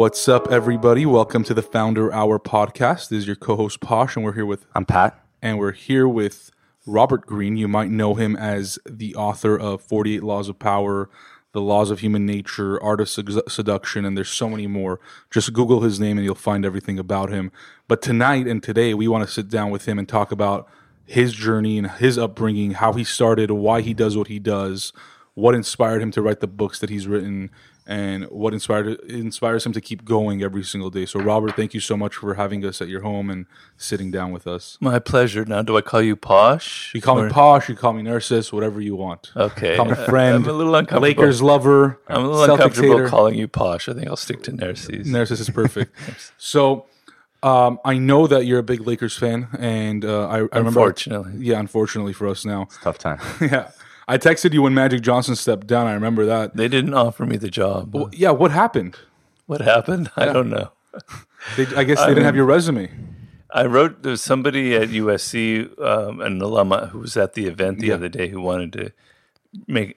What's up, everybody? Welcome to the Founder Hour podcast. This is your co-host, Posh, and we're here with... I'm Pat. And we're here with Robert Greene. You might know him as the author of 48 Laws of Power, The Laws of Human Nature, Art of Seduction, and there's so many more. Just Google his name and you'll find everything about him. But tonight and today, we want to sit down with him and talk about his journey and his upbringing, how he started, why he does what he does, what inspired him to write the books that he's written, and what inspires him to keep going every single day. So, Robert, thank you so much for having us at your home and sitting down with us. My pleasure. Now, do I call you Posh? You call me Posh, you call me Narcissus, whatever you want. Okay. Call me friend. I'm a little uncomfortable. Lakers lover. I'm a little uncomfortable calling you Posh. I think I'll stick to Narcissus. Narcissus is perfect. So, I know that you're a big Lakers fan, and I remember... Unfortunately. Yeah, unfortunately for us now. It's a tough time. Yeah. I texted you when Magic Johnson stepped down. I remember that. They didn't offer me the job. Well, yeah, what happened? What happened? I don't know. I guess they didn't have your resume. I wrote, there's somebody at USC, an alumna who was at the event the other day who wanted to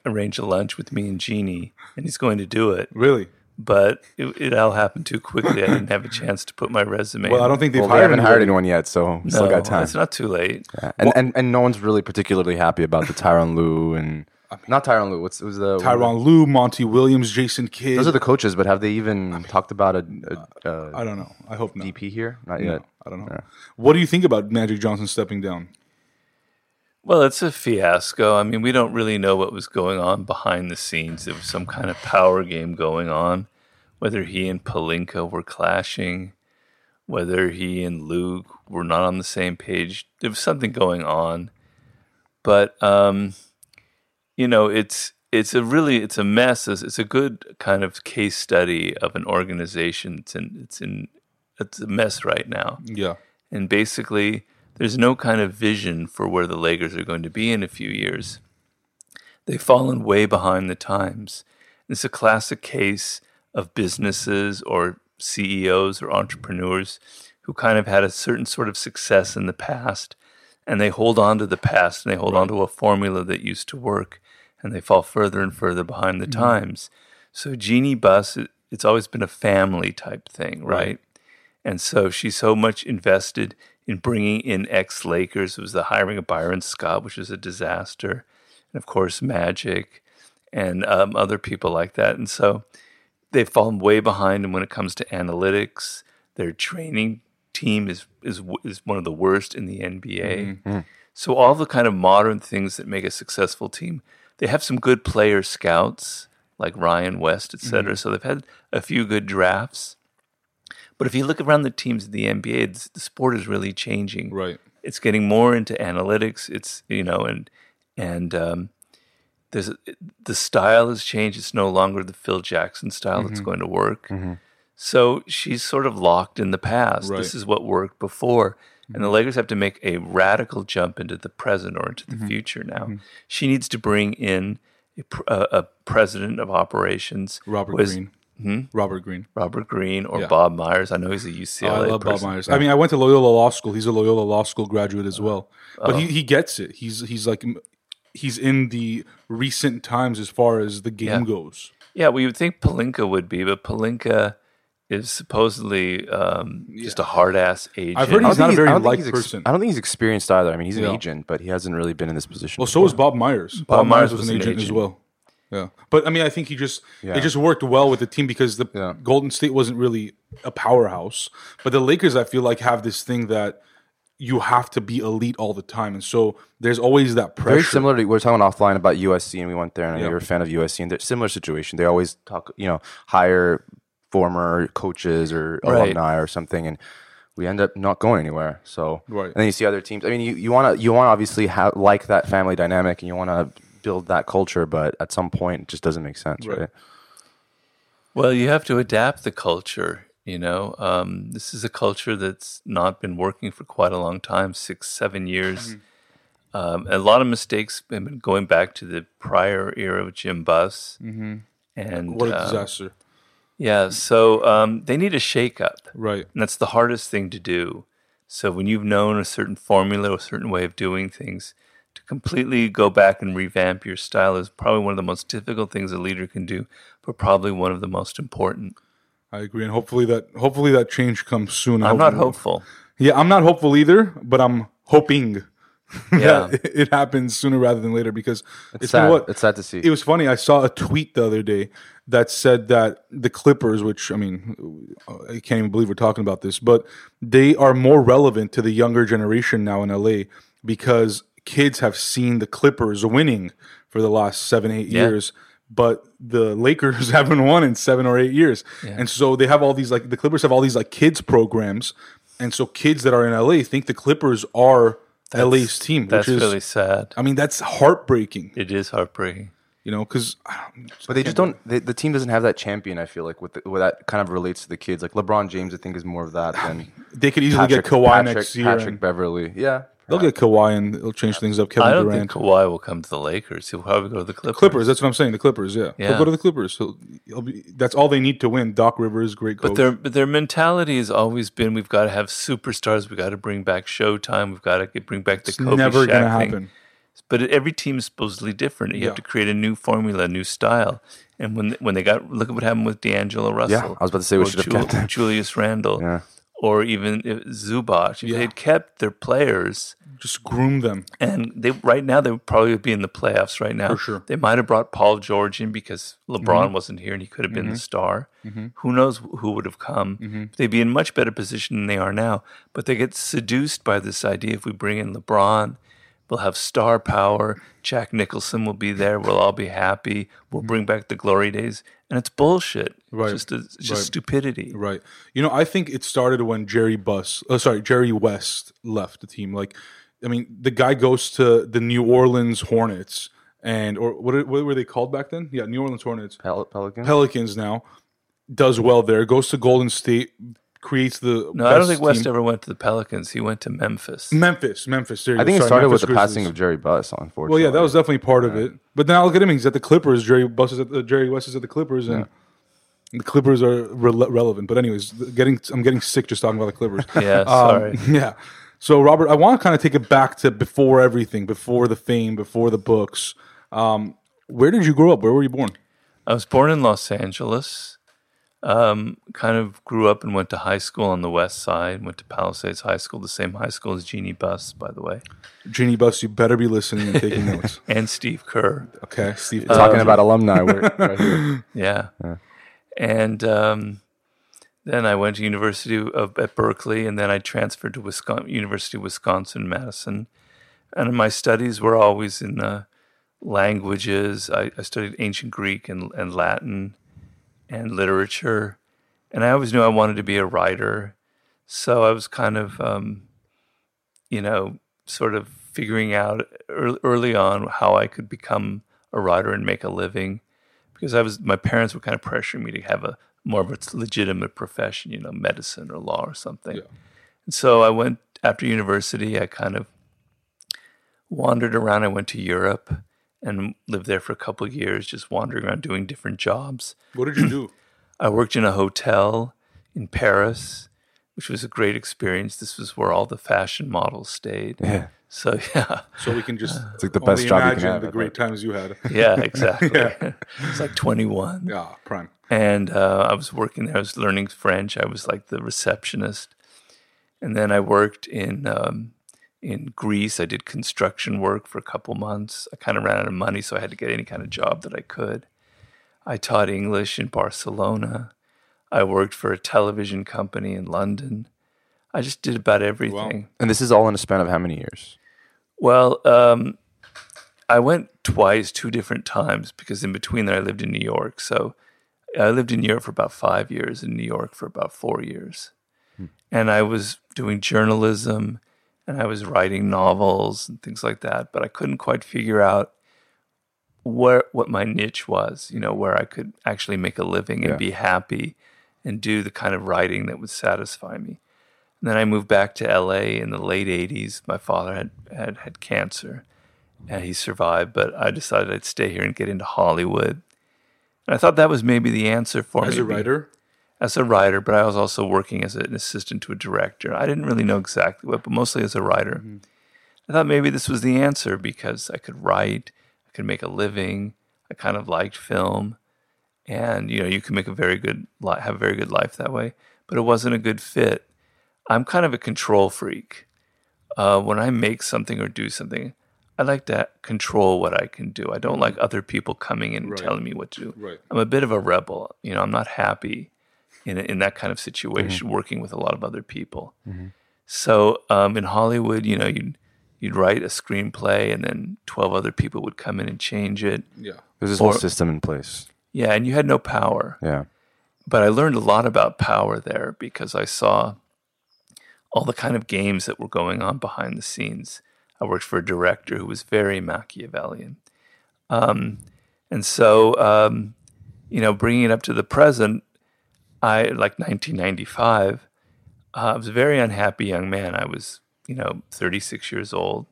arrange a lunch with me and Jeannie, and he's going to do it. Really? But it all happened too quickly. I didn't have a chance to put my resume. Well, I don't think they've haven't hired anyone yet, so we still got time. It's not too late. Yeah. And no one's really particularly happy about the Tyronn Lue and not Tyronn Lue. Tyronn Lue, Monty Williams, Jason Kidd. Those are the coaches, but have they even talked about a I don't know. I hope not. DP here, not yet. I don't know. Yeah. What do you think about Magic Johnson stepping down? Well, it's a fiasco. I mean, we don't really know what was going on behind the scenes. There was some kind of power game going on, whether he and Pelinka were clashing, whether he and Lue were not on the same page. There was something going on. But, you know, it's a mess. It's a good kind of case study of an organization. It's a mess right now. Yeah. And basically... there's no kind of vision for where the Lakers are going to be in a few years. They've fallen way behind the times. It's a classic case of businesses or CEOs or entrepreneurs who kind of had a certain sort of success in the past, and they hold on to the past, and they hold on to a formula that used to work, and they fall further and further behind the times. So Jeannie Buss, it's always been a family type thing, right? And so she's so much invested in bringing in ex-Lakers. It was the hiring of Byron Scott, which was a disaster. And, of course, Magic and other people like that. And so they've fallen way behind. And when it comes to analytics, their training team is one of the worst in the NBA. Mm-hmm. So all the kind of modern things that make a successful team, they have some good player scouts like Ryan West, et cetera. Mm-hmm. So they've had a few good drafts. But if you look around the teams of the NBA, the sport is really changing. Right, it's getting more into analytics. It's there's the style has changed. It's no longer the Phil Jackson style that's going to work. Mm-hmm. So she's sort of locked in the past. Right. This is what worked before, and the Lakers have to make a radical jump into the present or into the future now. Mm-hmm. She needs to bring in a president of operations, Robert Greene. Robert Greene or Bob Myers. I know he's a UCLA I love person. Bob Myers. I mean, I went to Loyola Law School. He's a Loyola Law School graduate as well. But he gets it. He's in the recent times as far as the game goes. Yeah, well, you would think Pelinka would be, but Pelinka is supposedly just a hard-ass agent. I've heard he's not a very liked person. I don't think he's experienced either. I mean, he's an agent, but he hasn't really been in this position before. So was Bob Myers. Bob Myers was an agent as well. Yeah, but I mean, I think he it just worked well with the team because the Golden State wasn't really a powerhouse, but the Lakers, I feel like, have this thing that you have to be elite all the time, and so there's always that pressure. Very similar to, we were talking offline about USC, and we went there, and you're a fan of USC, and they're similar situation. They always talk, hire former coaches or alumni or something, and we end up not going anywhere. So, and then you see other teams. I mean, you want to obviously like that family dynamic, and you want to build that culture, but at some point it just doesn't make sense, right? Well, you have to adapt the culture, this is a culture that's not been working for quite a long time, 6-7 years. A lot of mistakes have been going back to the prior era of Jim Buss, and what a disaster. So they need a shake up, right? And that's the hardest thing to do. So when you've known a certain formula or a certain way of doing things, to completely go back and revamp your style is probably one of the most difficult things a leader can do, but probably one of the most important. I agree, and hopefully that change comes soon. I'm not hopeful. Yeah, I'm not hopeful either, but I'm hoping that it happens sooner rather than later, because it's sad. It's sad to see. It was funny. I saw a tweet the other day that said that the Clippers, which, I mean, I can't even believe we're talking about this, but they are more relevant to the younger generation now in LA because kids have seen the Clippers winning for the last 7-8 years. But the Lakers haven't won in 7 or 8 years. Yeah. And so they have all these, like, the Clippers have all these, like, kids programs. And so kids that are in LA think the Clippers are LA's team. That's really sad. I mean, that's heartbreaking. It is heartbreaking. You know, because... But they just don't... The team doesn't have that champion, I feel like, where that kind of relates to the kids. Like, LeBron James, I think, is more of that than... They could easily get Kawhi next year. Patrick Beverly. Yeah. They'll get Kawhi and they'll change things up. Kevin Durant. I don't think Kawhi will come to the Lakers. He'll probably go to the Clippers. That's what I'm saying. The Clippers, yeah. He'll go to the Clippers. That's all they need to win. Doc Rivers, great coach. But their mentality has always been, we've got to have superstars. We've got to bring back Showtime. We've got to bring back the Kobe Shaq. It's never going to happen. But every team is supposedly different. You have to create a new formula, a new style. And when they got, look at what happened with D'Angelo Russell. Yeah, I was about to say we should have kept that. Julius Randle. Yeah. Or even Zubac. If they'd kept their players, just groomed them, and they would probably be in the playoffs right now. For sure, they might have brought Paul George in because LeBron wasn't here, and he could have been the star. Mm-hmm. Who knows who would have come? Mm-hmm. They'd be in much better position than they are now. But they get seduced by this idea: if we bring in LeBron, we'll have star power. Jack Nicholson will be there. We'll all be happy. We'll bring back the glory days. And it's bullshit. Right. It's just stupidity. Right. You know, I think it started when Jerry West left the team. Like, I mean, the guy goes to the New Orleans Hornets, or what were they called back then? Yeah, New Orleans Hornets. Pelicans now. Does well there. Goes to Golden State. Creates the no. I don't think West ever went to the Pelicans. He went to Memphis. I think it started with the passing of Jerry Buss. Unfortunately, well, yeah, that was definitely part of it. But now look at him; he's at the Clippers. Jerry West is at the Clippers, and the Clippers are relevant. But anyways, I'm getting sick just talking about the Clippers. Yeah, sorry. Yeah. So Robert, I want to kind of take it back to before everything, before the fame, before the books. Where did you grow up? Where were you born? I was born in Los Angeles. Kind of grew up and went to high school on the west side, went to Palisades High School, the same high school as Jeannie Buss, by the way. Jeannie Buss, you better be listening and taking notes. And Steve Kerr. Okay, Steve Kerr. Talking about alumni. Right here. Yeah. And then I went to at Berkeley, and then I transferred to University of Wisconsin-Madison. And my studies were always in languages. I studied ancient Greek and Latin and literature, and I always knew I wanted to be a writer, so I was kind of, sort of figuring out early on how I could become a writer and make a living, because my parents were kind of pressuring me to have a more of a legitimate profession, medicine or law or something. Yeah. And so I went, after university, I kind of wandered around. I went to Europe and lived there for a couple of years, just wandering around doing different jobs. What did you do? I worked in a hotel in Paris, which was a great experience. This was where all the fashion models stayed. Yeah. So, yeah. So we can just it's like the best job you can have, the great times you had. Yeah, exactly. Yeah. It's like 21. Yeah, prime. And I was working there. I was learning French. I was like the receptionist. And then I worked in Greece. I did construction work for a couple months. I kind of ran out of money, so I had to get any kind of job that I could. I taught English in Barcelona. I worked for a television company in London. I just did about everything. Wow. And this is all in a span of how many years? Well, I went twice, two different times, because in between there I lived in New York. So I lived in Europe for about 5 years, in New York for about 4 years. And I was doing journalism, and I was writing novels and things like that, but I couldn't quite figure out what my niche was, where I could actually make a living and be happy and do the kind of writing that would satisfy me. And then I moved back to LA in the late 80s. My father had cancer, and he survived, but I decided I'd stay here and get into Hollywood. And I thought that was maybe the answer for me. As a writer? As a writer, but I was also working as an assistant to a director. I didn't really know exactly what, but mostly as a writer. Mm-hmm. I thought maybe this was the answer because I could write, I could make a living, I kind of liked film, And, you know, you can make a very good life, have a very good life that way. But it wasn't a good fit. I'm kind of a control freak. When I make something or do something, I like to control what I can do. I don't like other people coming in and telling me what to do. Right. I'm a bit of a rebel. You know, I'm not happy in that kind of situation, working with a lot of other people. Mm-hmm. So in Hollywood, you know, you'd write a screenplay and then 12 other people would come in and change it. Yeah, there's this whole system in place. Yeah, and you had no power. Yeah. But I learned a lot about power there because I saw all the kind of games that were going on behind the scenes. I worked for a director who was very Machiavellian. And so, you know, bringing it up to the present, I, like 1995, I was a very unhappy young man. I was, you know, 36 years old,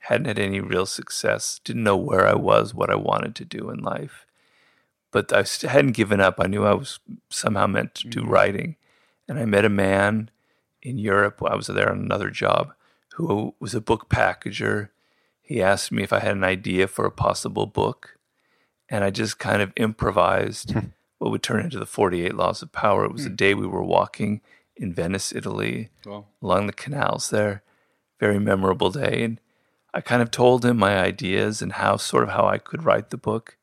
hadn't had any real success, didn't know where I was, what I wanted to do in life. But I hadn't given up. I knew I was somehow meant to do writing. And I met a man in Europe. I was there on another job, who was a book packager. He asked me if I had an idea for a possible book. And I just kind of improvised what would turn into the 48 Laws of Power. It was a day we were walking in Venice, Italy, along the canals there. Very memorable day. And I kind of told him my ideas and how sort of how I could write the book.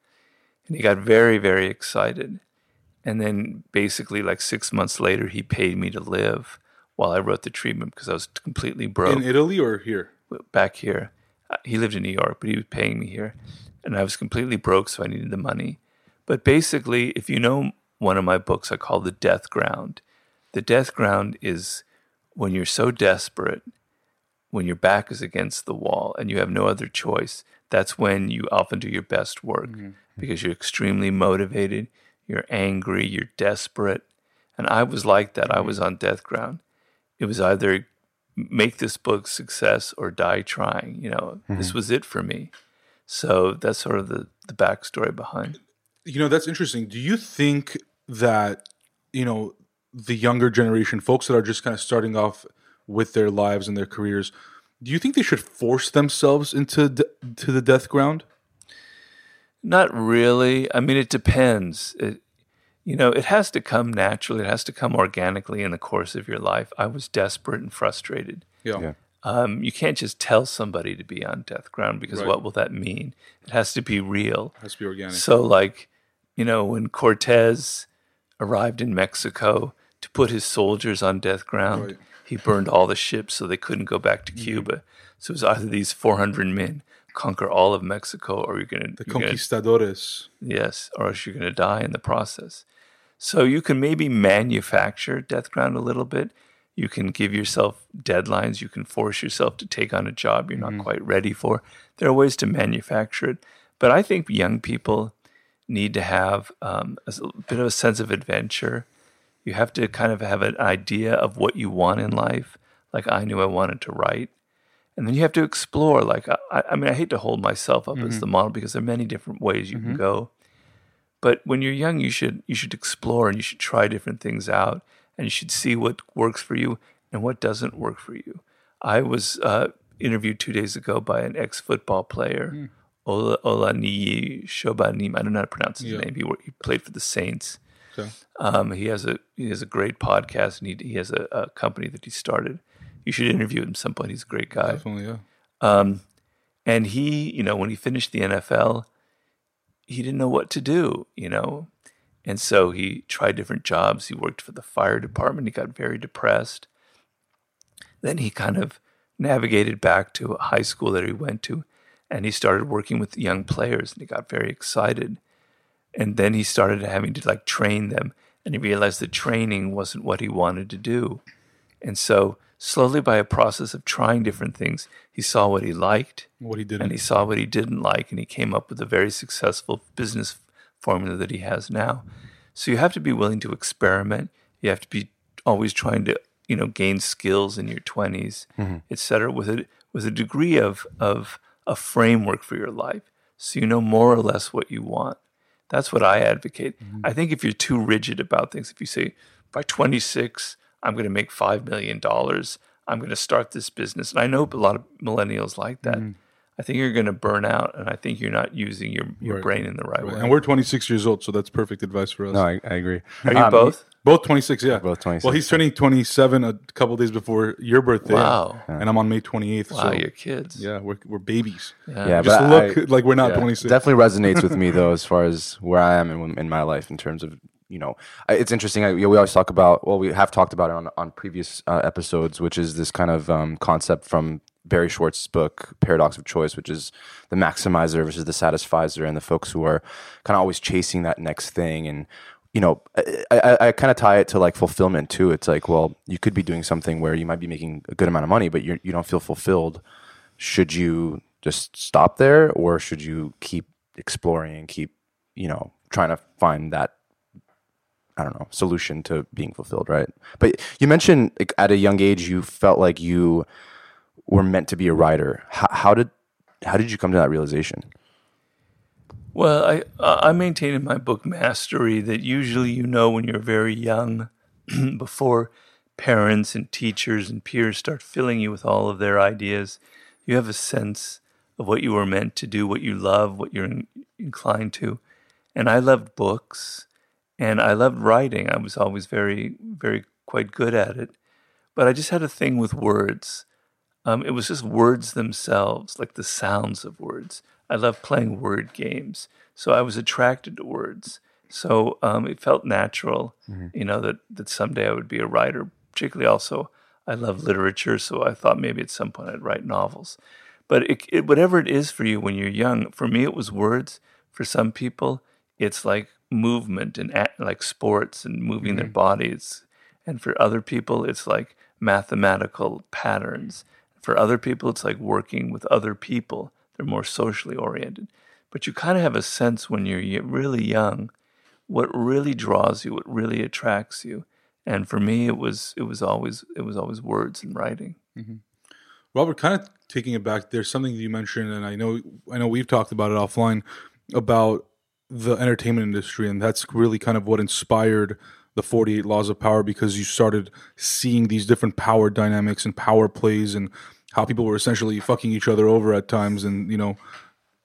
And he got very, very excited. And then basically like 6 months later, he paid me to live while I wrote the treatment because I was completely broke. In Italy or here? Back here. He lived in New York, but he was paying me here. And I was completely broke, so I needed the money. But basically, if you know one of my books, I call The Death Ground. The Death Ground is when you're so desperate, when your back is against the wall and you have no other choice, that's when you often do your best work because you're extremely motivated, you're angry, you're desperate. And I was like that. I was on Death Ground. It was either make this book success or die trying. You know, this was it for me. So that's sort of the backstory behind. You know, that's interesting. Do you think that, you know, the younger generation, folks that are just kind of starting off with their lives and their careers, do you think they should force themselves into to the death ground? Not really. I mean, it depends. You know, it has to come naturally. It has to come organically in the course of your life. I was desperate and frustrated. Yeah. You can't just tell somebody to be on death ground because what will that mean? It has to be real. It has to be organic. So like, you know, when Cortez arrived in Mexico to put his soldiers on death ground, he burned all the ships so they couldn't go back to Cuba. So it was either these 400 men conquer all of Mexico or you're going to... The conquistadores. Yes, or else you're going to die in the process. So you can maybe manufacture death ground a little bit. You can give yourself deadlines. You can force yourself to take on a job you're not quite ready for. There are ways to manufacture it. But I think young people need to have a bit of a sense of adventure. You have to kind of have an idea of what you want in life. Like I knew I wanted to write. And then you have to explore. Like, I mean, I hate to hold myself up as the model because there are many different ways you can go. But when you're young, you should explore and you should try different things out and you should see what works for you and what doesn't work for you. I was interviewed 2 days ago by an ex-football player, Olaniyi Shobanim. I don't know how to pronounce his name. He played for the Saints. Okay. He has a great podcast and he has a company that he started. You should interview him at some point. He's a great guy. Definitely, yeah. And he, you know, when he finished the NFL, he didn't know what to do, you know. And so he tried different jobs. He worked for the fire department. He got very depressed. Then he kind of navigated back to a high school that he went to, and he started working with young players, and he got very excited. And then he started having to, like, train them, and he realized that training wasn't what he wanted to do. And so slowly by a process of trying different things, he saw what he liked, what he didn't, and he saw what he didn't like, and he came up with a very successful business formula that he has now. So you have to be willing to experiment. You have to be always trying to, you know, gain skills in your 20s, et cetera, with a degree of a framework for your life. So you know more or less what you want. That's what I advocate. I think if you're too rigid about things, if you say, by 26, I'm going to make $5 million. I'm going to start this business. And I know a lot of millennials like that. I think you're going to burn out, and I think you're not using your brain in the right way. And we're 26 years old, so that's perfect advice for us. No, I agree. Are you both? Both 26, yeah. Both 26. Well, he's turning 27 a couple days before your birthday. Wow. And I'm on May 28th. Wow, so, you're kids. Yeah, we're babies. Yeah, just but look like we're not 26. Definitely resonates with me, though, as far as where I am in my life in terms of, you know, it's interesting. We always talk about, well, we have talked about it on previous episodes, which is this kind of concept from Barry Schwartz's book, Paradox of Choice, which is the maximizer versus the satisfizer, and the folks who are kind of always chasing that next thing. And, you know, I kind of tie it to like fulfillment too. It's like, well, you could be doing something where you might be making a good amount of money, but you don't feel fulfilled. Should you just stop there, or should you keep exploring and keep, you know, trying to find that, I don't know, solution to being fulfilled, right? But you mentioned like, at a young age, you felt like you were meant to be a writer. How did you come to that realization? Well, I maintain in my book Mastery that usually you know when you're very young, before parents and teachers and peers start filling you with all of their ideas, you have a sense of what you were meant to do, what you love, what you're inclined to. And I loved books, and I loved writing. I was always very, very quite good at it. But I just had a thing with words. It was just words themselves, like the sounds of words. I love playing word games, so I was attracted to words. So it felt natural, you know, that someday I would be a writer. Particularly, also, I love literature, so I thought maybe at some point I'd write novels. But whatever it is for you when you're young, for me it was words. For some people, it's like movement and like sports and moving their bodies, and for other people, it's like mathematical patterns. For other people, it's like working with other people. They're more socially oriented. But you kind of have a sense when you're really young what really draws you, what really attracts you. And for me, it was always words and writing. Mm-hmm. Robert, kind of taking it back, there's something that you mentioned, and I know we've talked about it offline, about the entertainment industry, and that's really kind of what inspired the 48 Laws of Power, because you started seeing these different power dynamics and power plays and how people were essentially fucking each other over at times, and you know,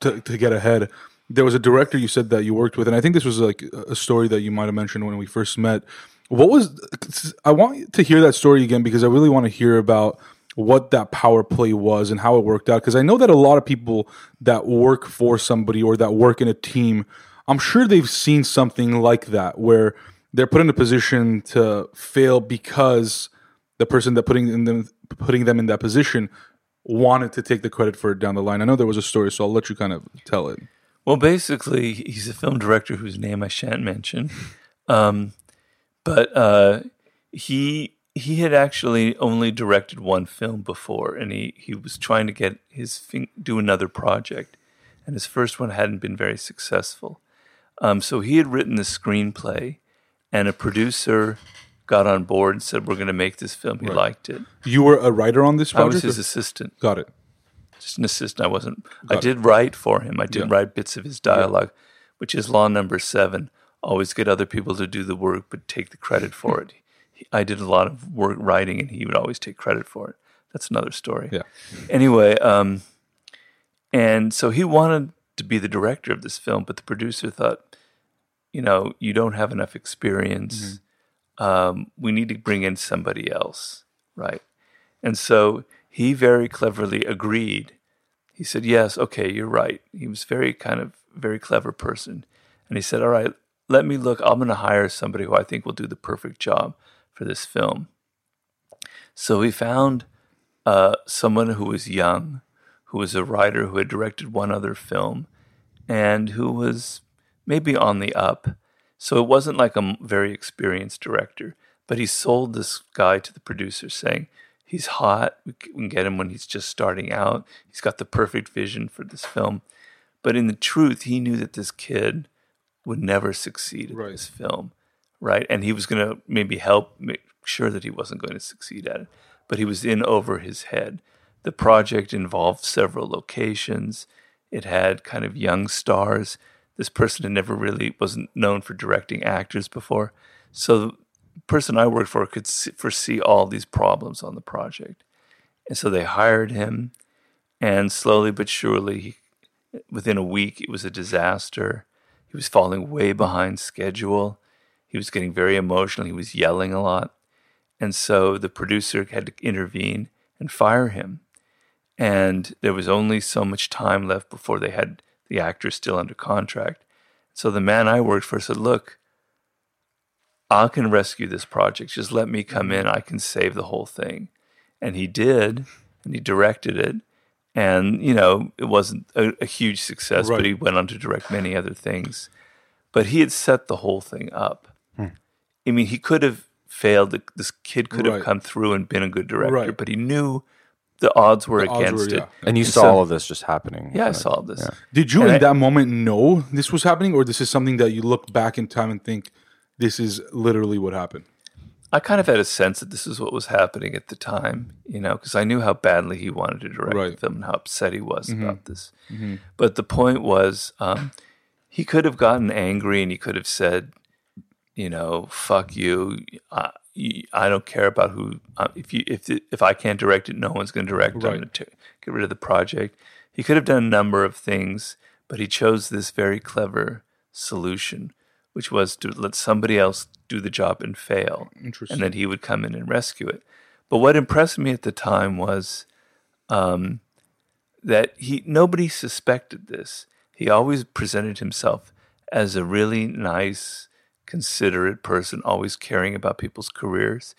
to get ahead. There was a director you said that you worked with, and I think this was like a story that you might have mentioned when we first met. I want to hear that story again, because I really want to hear about what that power play was and how it worked out. Because I know that a lot of people that work for somebody or that work in a team, I'm sure they've seen something like that where they're put in a position to fail because the person that putting them in that position wanted to take the credit for it down the line. I know there was a story, so I'll let you kind of tell it. Well, basically, he's a film director whose name I shan't mention, but he had actually only directed one film before, and he was trying to get do another project, and his first one hadn't been very successful. So he had written the screenplay, and a producer got on board and said, we're going to make this film. He liked it. You were a writer on this project? I was his assistant. Got it. Just an assistant. I did write for him. I did write bits of his dialogue, which is law number 7. Always get other people to do the work, but take the credit for it. I did a lot of work writing, and he would always take credit for it. That's another story. Yeah. Anyway, and so he wanted to be the director of this film, but the producer thought, you know, you don't have enough experience. Mm-hmm. We need to bring in somebody else, right? And so he very cleverly agreed. He said, yes, okay, you're right. He was very clever person. And he said, all right, let me look. I'm going to hire somebody who I think will do the perfect job for this film. So he found someone who was young, who was a writer who had directed one other film, and who was maybe on the up. So it wasn't like a very experienced director, but he sold this guy to the producer saying, he's hot, we can get him when he's just starting out, he's got the perfect vision for this film. But in the truth, he knew that this kid would never succeed at this film, right? And he was going to maybe help make sure that he wasn't going to succeed at it, but he was in over his head. The project involved several locations. It had kind of young stars. This person had never really wasn't known for directing actors before. So the person I worked for could foresee all these problems on the project. And so they hired him, And slowly but surely, within a week, it was a disaster. He was falling way behind schedule. He was getting very emotional. He was yelling a lot. And so the producer had to intervene and fire him. And there was only so much time left before they had the actor still under contract. So the man I worked for said, look, I can rescue this project. Just let me come in. I can save the whole thing. And he did, and he directed it. And, you know, it wasn't a huge success, right, but he went on to direct many other things. But he had set the whole thing up. Hmm. I mean, he could have failed. This kid could have come through and been a good director, but he knew the odds were against it. Yeah. And you saw all of this just happening. Yeah, I saw all this. Yeah. Did you that moment know this was happening, or this is something that you look back in time and think, this is literally what happened? I kind of had a sense that this is what was happening at the time, you know, because I knew how badly he wanted to direct the film and how upset he was about this. Mm-hmm. But the point was, he could have gotten angry and he could have said, you know, fuck you. I don't care about who. If I can't direct it, no one's going to direct it. I'm going to get rid of the project. He could have done a number of things, but he chose this very clever solution, which was to let somebody else do the job and fail. And then he would come in and rescue it. But what impressed me at the time was that nobody suspected this. He always presented himself as a really nice, considerate person, always caring about people's careers.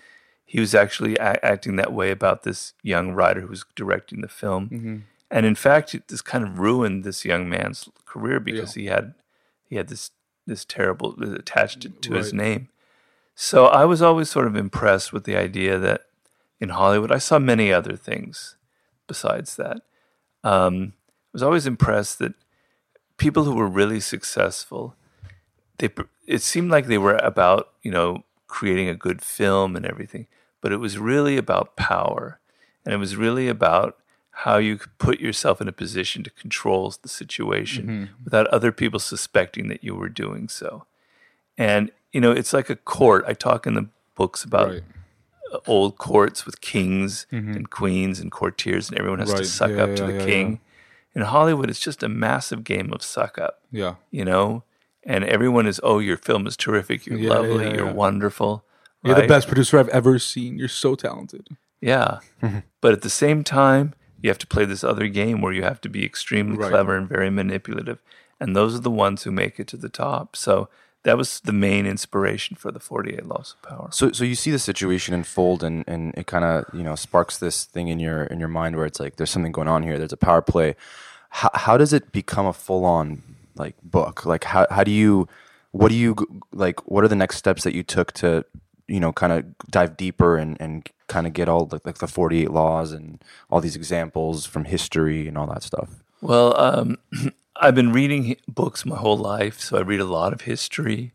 He was actually acting that way about this young writer who was directing the film. Mm-hmm. And in fact, this kind of ruined this young man's career because he had this terrible attached to his name. So I was always sort of impressed with the idea that in Hollywood, I saw many other things besides that. I was always impressed that people who were really successful, it seemed like they were about, you know, creating a good film and everything, but it was really about power. And it was really about how you could put yourself in a position to control the situation without other people suspecting that you were doing so. And, you know, it's like a court. I talk in the books about old courts with kings and queens and courtiers, and everyone has to suck up to the king. In Hollywood, it's just a massive game of suck up. Yeah. You know? And everyone is, oh, your film is terrific. You're lovely. You're wonderful. You're the best producer I've ever seen. You're so talented. Yeah. But at the same time, you have to play this other game where you have to be extremely clever and very manipulative. And those are the ones who make it to the top. So that was the main inspiration for the 48 Laws of Power. So you see the situation unfold, and it kind of, you know, sparks this thing in your mind where it's like, there's something going on here. There's a power play. How does it become a full-on, like, book? Like, what are the next steps that you took to, you know, kind of dive deeper and kind of get all the 48 laws and all these examples from history and all that stuff? Well, I've been reading books my whole life, so I read a lot of history.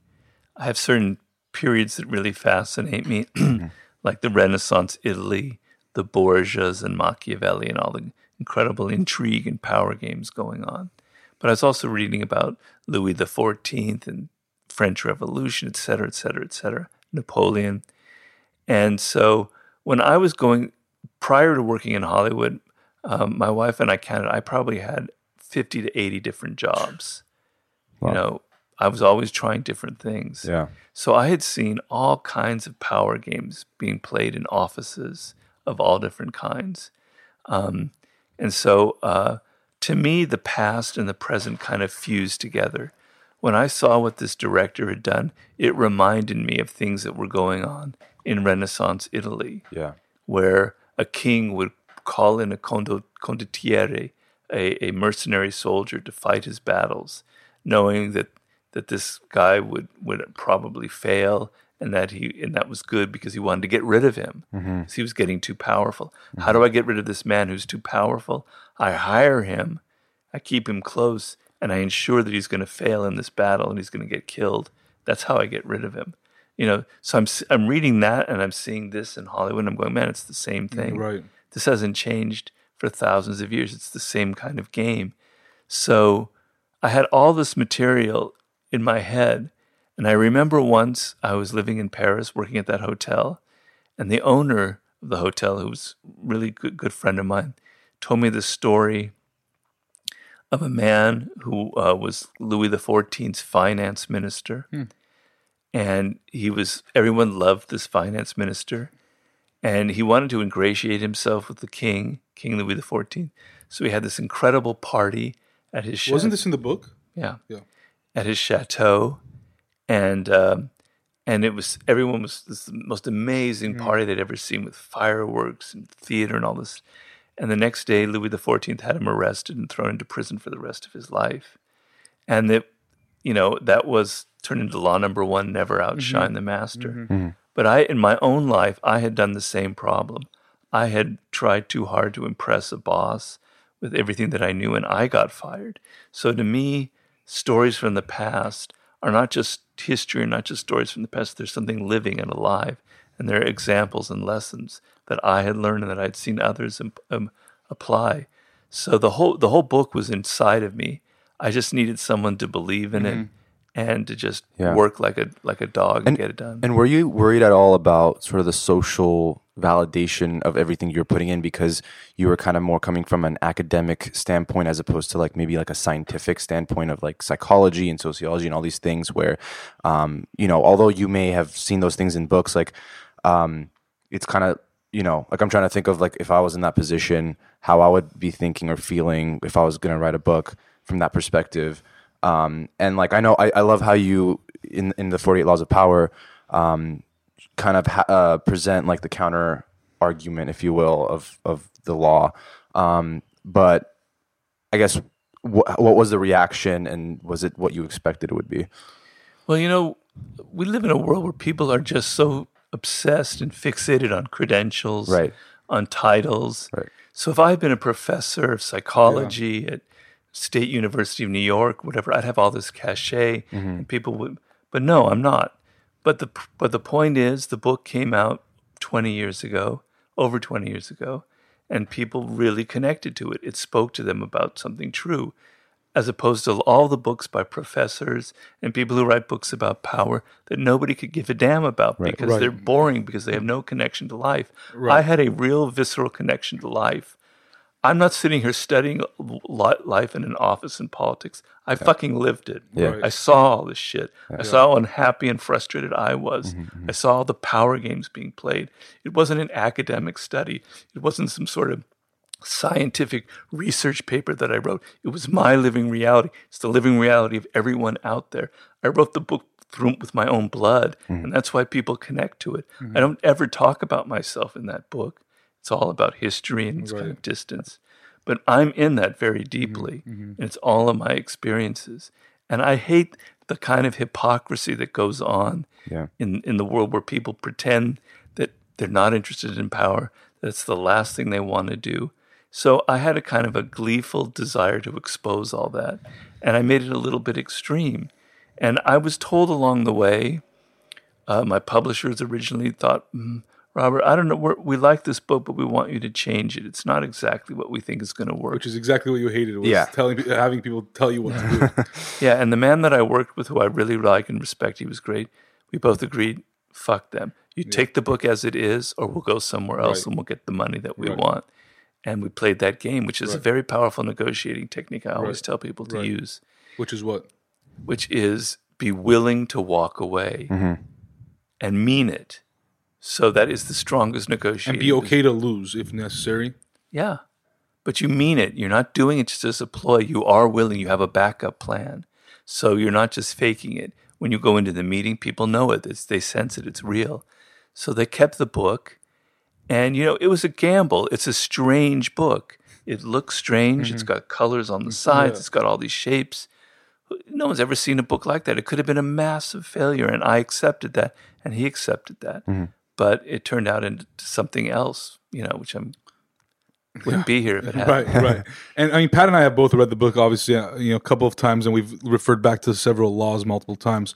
I have certain periods that really fascinate me, like the Renaissance Italy, the Borgias and Machiavelli and all the incredible intrigue and power games going on. But I was also reading about Louis XIV and French Revolution, et cetera, et cetera, et cetera, Napoleon. And so when I was prior to working in Hollywood, my wife and I counted, I probably had 50 to 80 different jobs. Wow. You know, I was always trying different things. Yeah. So I had seen all kinds of power games being played in offices of all different kinds. To me, the past and the present kind of fused together. When I saw what this director had done, it reminded me of things that were going on in Renaissance Italy, where a king would call in a condottiere, a mercenary soldier, to fight his battles, knowing that this guy would probably fail, and that was good because he wanted to get rid of him because he was getting too powerful. Mm-hmm. How do I get rid of this man who's too powerful? I hire him, I keep him close, and I ensure that he's going to fail in this battle and he's going to get killed. That's how I get rid of him. You know, so I'm reading that and I'm seeing this in Hollywood and I'm going, man, it's the same thing. Right. This hasn't changed for thousands of years. It's the same kind of game. So I had all this material in my head. And I remember once I was living in Paris working at that hotel, and the owner of the hotel, who was a really good friend of mine, told me the story of a man who was Louis XIV's finance minister. Hmm. And everyone loved this finance minister. And he wanted to ingratiate himself with the king, King Louis XIV. So he had this incredible party at his chateau. Wasn't this in the book? Yeah. At his chateau. And it was, everyone was, this most amazing party they'd ever seen, with fireworks and theater and all this. And the next day, Louis XIV had him arrested and thrown into prison for the rest of his life. And that was turned into law number one: never outshine the master. Mm-hmm. But in my own life, I had done the same problem. I had tried too hard to impress a boss with everything that I knew, and I got fired. So to me, stories from the past are not just history, and not just stories from the past. There's something living and alive, and there are examples and lessons that I had learned and that I'd seen others apply. So the whole book was inside of me. I just needed someone to believe in it and to just work like a dog and get it done. And were you worried at all about sort of the social validation of everything you're putting in, because you were kind of more coming from an academic standpoint as opposed to maybe a scientific standpoint of psychology and sociology and all these things where, although you may have seen those things in books, it's kind of, I'm trying to think of if I was in that position, how I would be thinking or feeling if I was going to write a book from that perspective. I know I love how you in the 48 Laws of Power, kind of present the counter argument, if you will, of the law. But I guess what was the reaction, and was it what you expected it would be? Well, we live in a world where people are just so obsessed and fixated on credentials, on titles. Right. So if I'd been a professor of psychology at State University of New York, whatever, I'd have all this cachet, and people would. But no, I'm not. But the point is, the book came out 20 years ago, over 20 years ago, and people really connected to it. It spoke to them about something true, as opposed to all the books by professors and people who write books about power that nobody could give a damn about because they're boring, because they have no connection to life. Right. I had a real visceral connection to life. I'm not sitting here studying life in an office and politics. I fucking lived it. Yeah. Right. I saw all this shit. Yeah. I saw how unhappy and frustrated I was. I saw all the power games being played. It wasn't an academic study. It wasn't some sort of scientific research paper that I wrote. It was my living reality. It's the living reality of everyone out there. I wrote the book with my own blood, and that's why people connect to it. I don't ever talk about myself in that book. It's all about history and kind of distance. But I'm in that very deeply, and it's all of my experiences. And I hate the kind of hypocrisy that goes on in the world where people pretend that they're not interested in power. That's the last thing they want to do. So I had a kind of a gleeful desire to expose all that, and I made it a little bit extreme. And I was told along the way, my publishers originally thought, Robert, I don't know, we like this book, but we want you to change it. It's not exactly what we think is going to work. Which is exactly what you hated, was having people tell you what to do. And the man that I worked with, who I really like and respect, he was great. We both agreed, fuck them. You take the book as it is, or we'll go somewhere else and we'll get the money that we want. And we played that game, which is a very powerful negotiating technique I always tell people to use. Which is what? Which is be willing to walk away and mean it. So that is the strongest negotiation. And be okay to lose if necessary. Yeah. But you mean it. You're not doing it just as a ploy. You are willing. You have a backup plan. So you're not just faking it. When you go into the meeting, people know it. They sense it. It's real. So they kept the book. And, it was a gamble. It's a strange book. It looks strange. It's got colors on the sides. Yeah. It's got all these shapes. No one's ever seen a book like that. It could have been a massive failure. And I accepted that. And he accepted that. But it turned out into something else, which I wouldn't be here if it hadn't. Right. And I mean, Pat and I have both read the book, obviously, a couple of times, and we've referred back to several laws multiple times.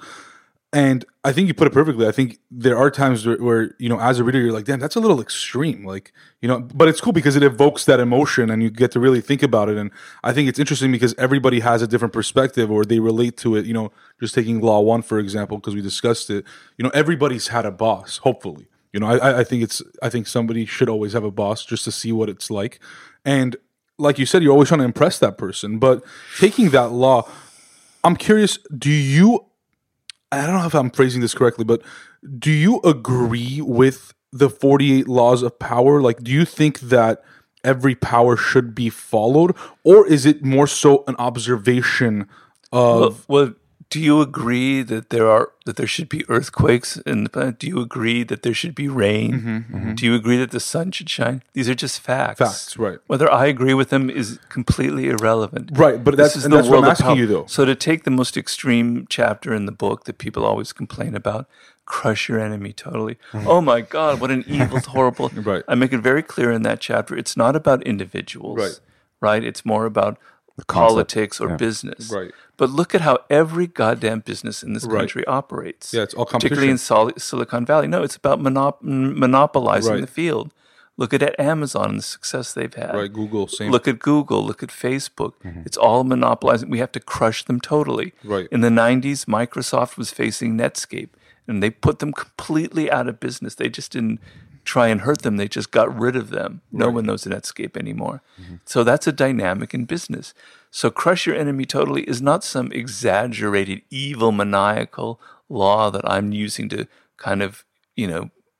And I think you put it perfectly. I think there are times where as a reader, you're like, damn, that's a little extreme. But it's cool because it evokes that emotion and you get to really think about it. And I think it's interesting because everybody has a different perspective or they relate to it. Just taking Law 1, for example, because we discussed it, everybody's had a boss, hopefully. I think somebody should always have a boss just to see what it's like. And like you said, you're always trying to impress that person. But taking that law, I'm curious, do you, I don't know if I'm phrasing this correctly, but do you agree with the 48 laws of power? Like, do you think that every power should be followed? Or is it more so an observation of... Well, do you agree that there should be earthquakes in the planet? Do you agree that there should be rain? Mm-hmm, mm-hmm. Do you agree that the sun should shine? These are just facts. Facts, right. Whether I agree with them is completely irrelevant. Right, but that's what I'm asking you, though. So to take the most extreme chapter in the book that people always complain about, crush your enemy totally. Mm-hmm. Oh my God, what an evil, horrible... Right. I make it very clear in that chapter, it's not about individuals. Right. Right? It's more about... politics or business. Right. But look at how every goddamn business in this country operates. Yeah, it's all competition. Particularly in Silicon Valley. No, it's about monopolizing the field. Look at Amazon and the success they've had. Right, Google, same. Look at Google, look at Facebook. Mm-hmm. It's all monopolizing. We have to crush them totally. Right. In the 90s, Microsoft was facing Netscape, and they put them completely out of business. They just didn't try and hurt them. They just got rid of them. No one knows Netscape anymore. Mm-hmm. So that's a dynamic in business. So crush your enemy totally is not some exaggerated, evil, maniacal law that I'm using to kind of,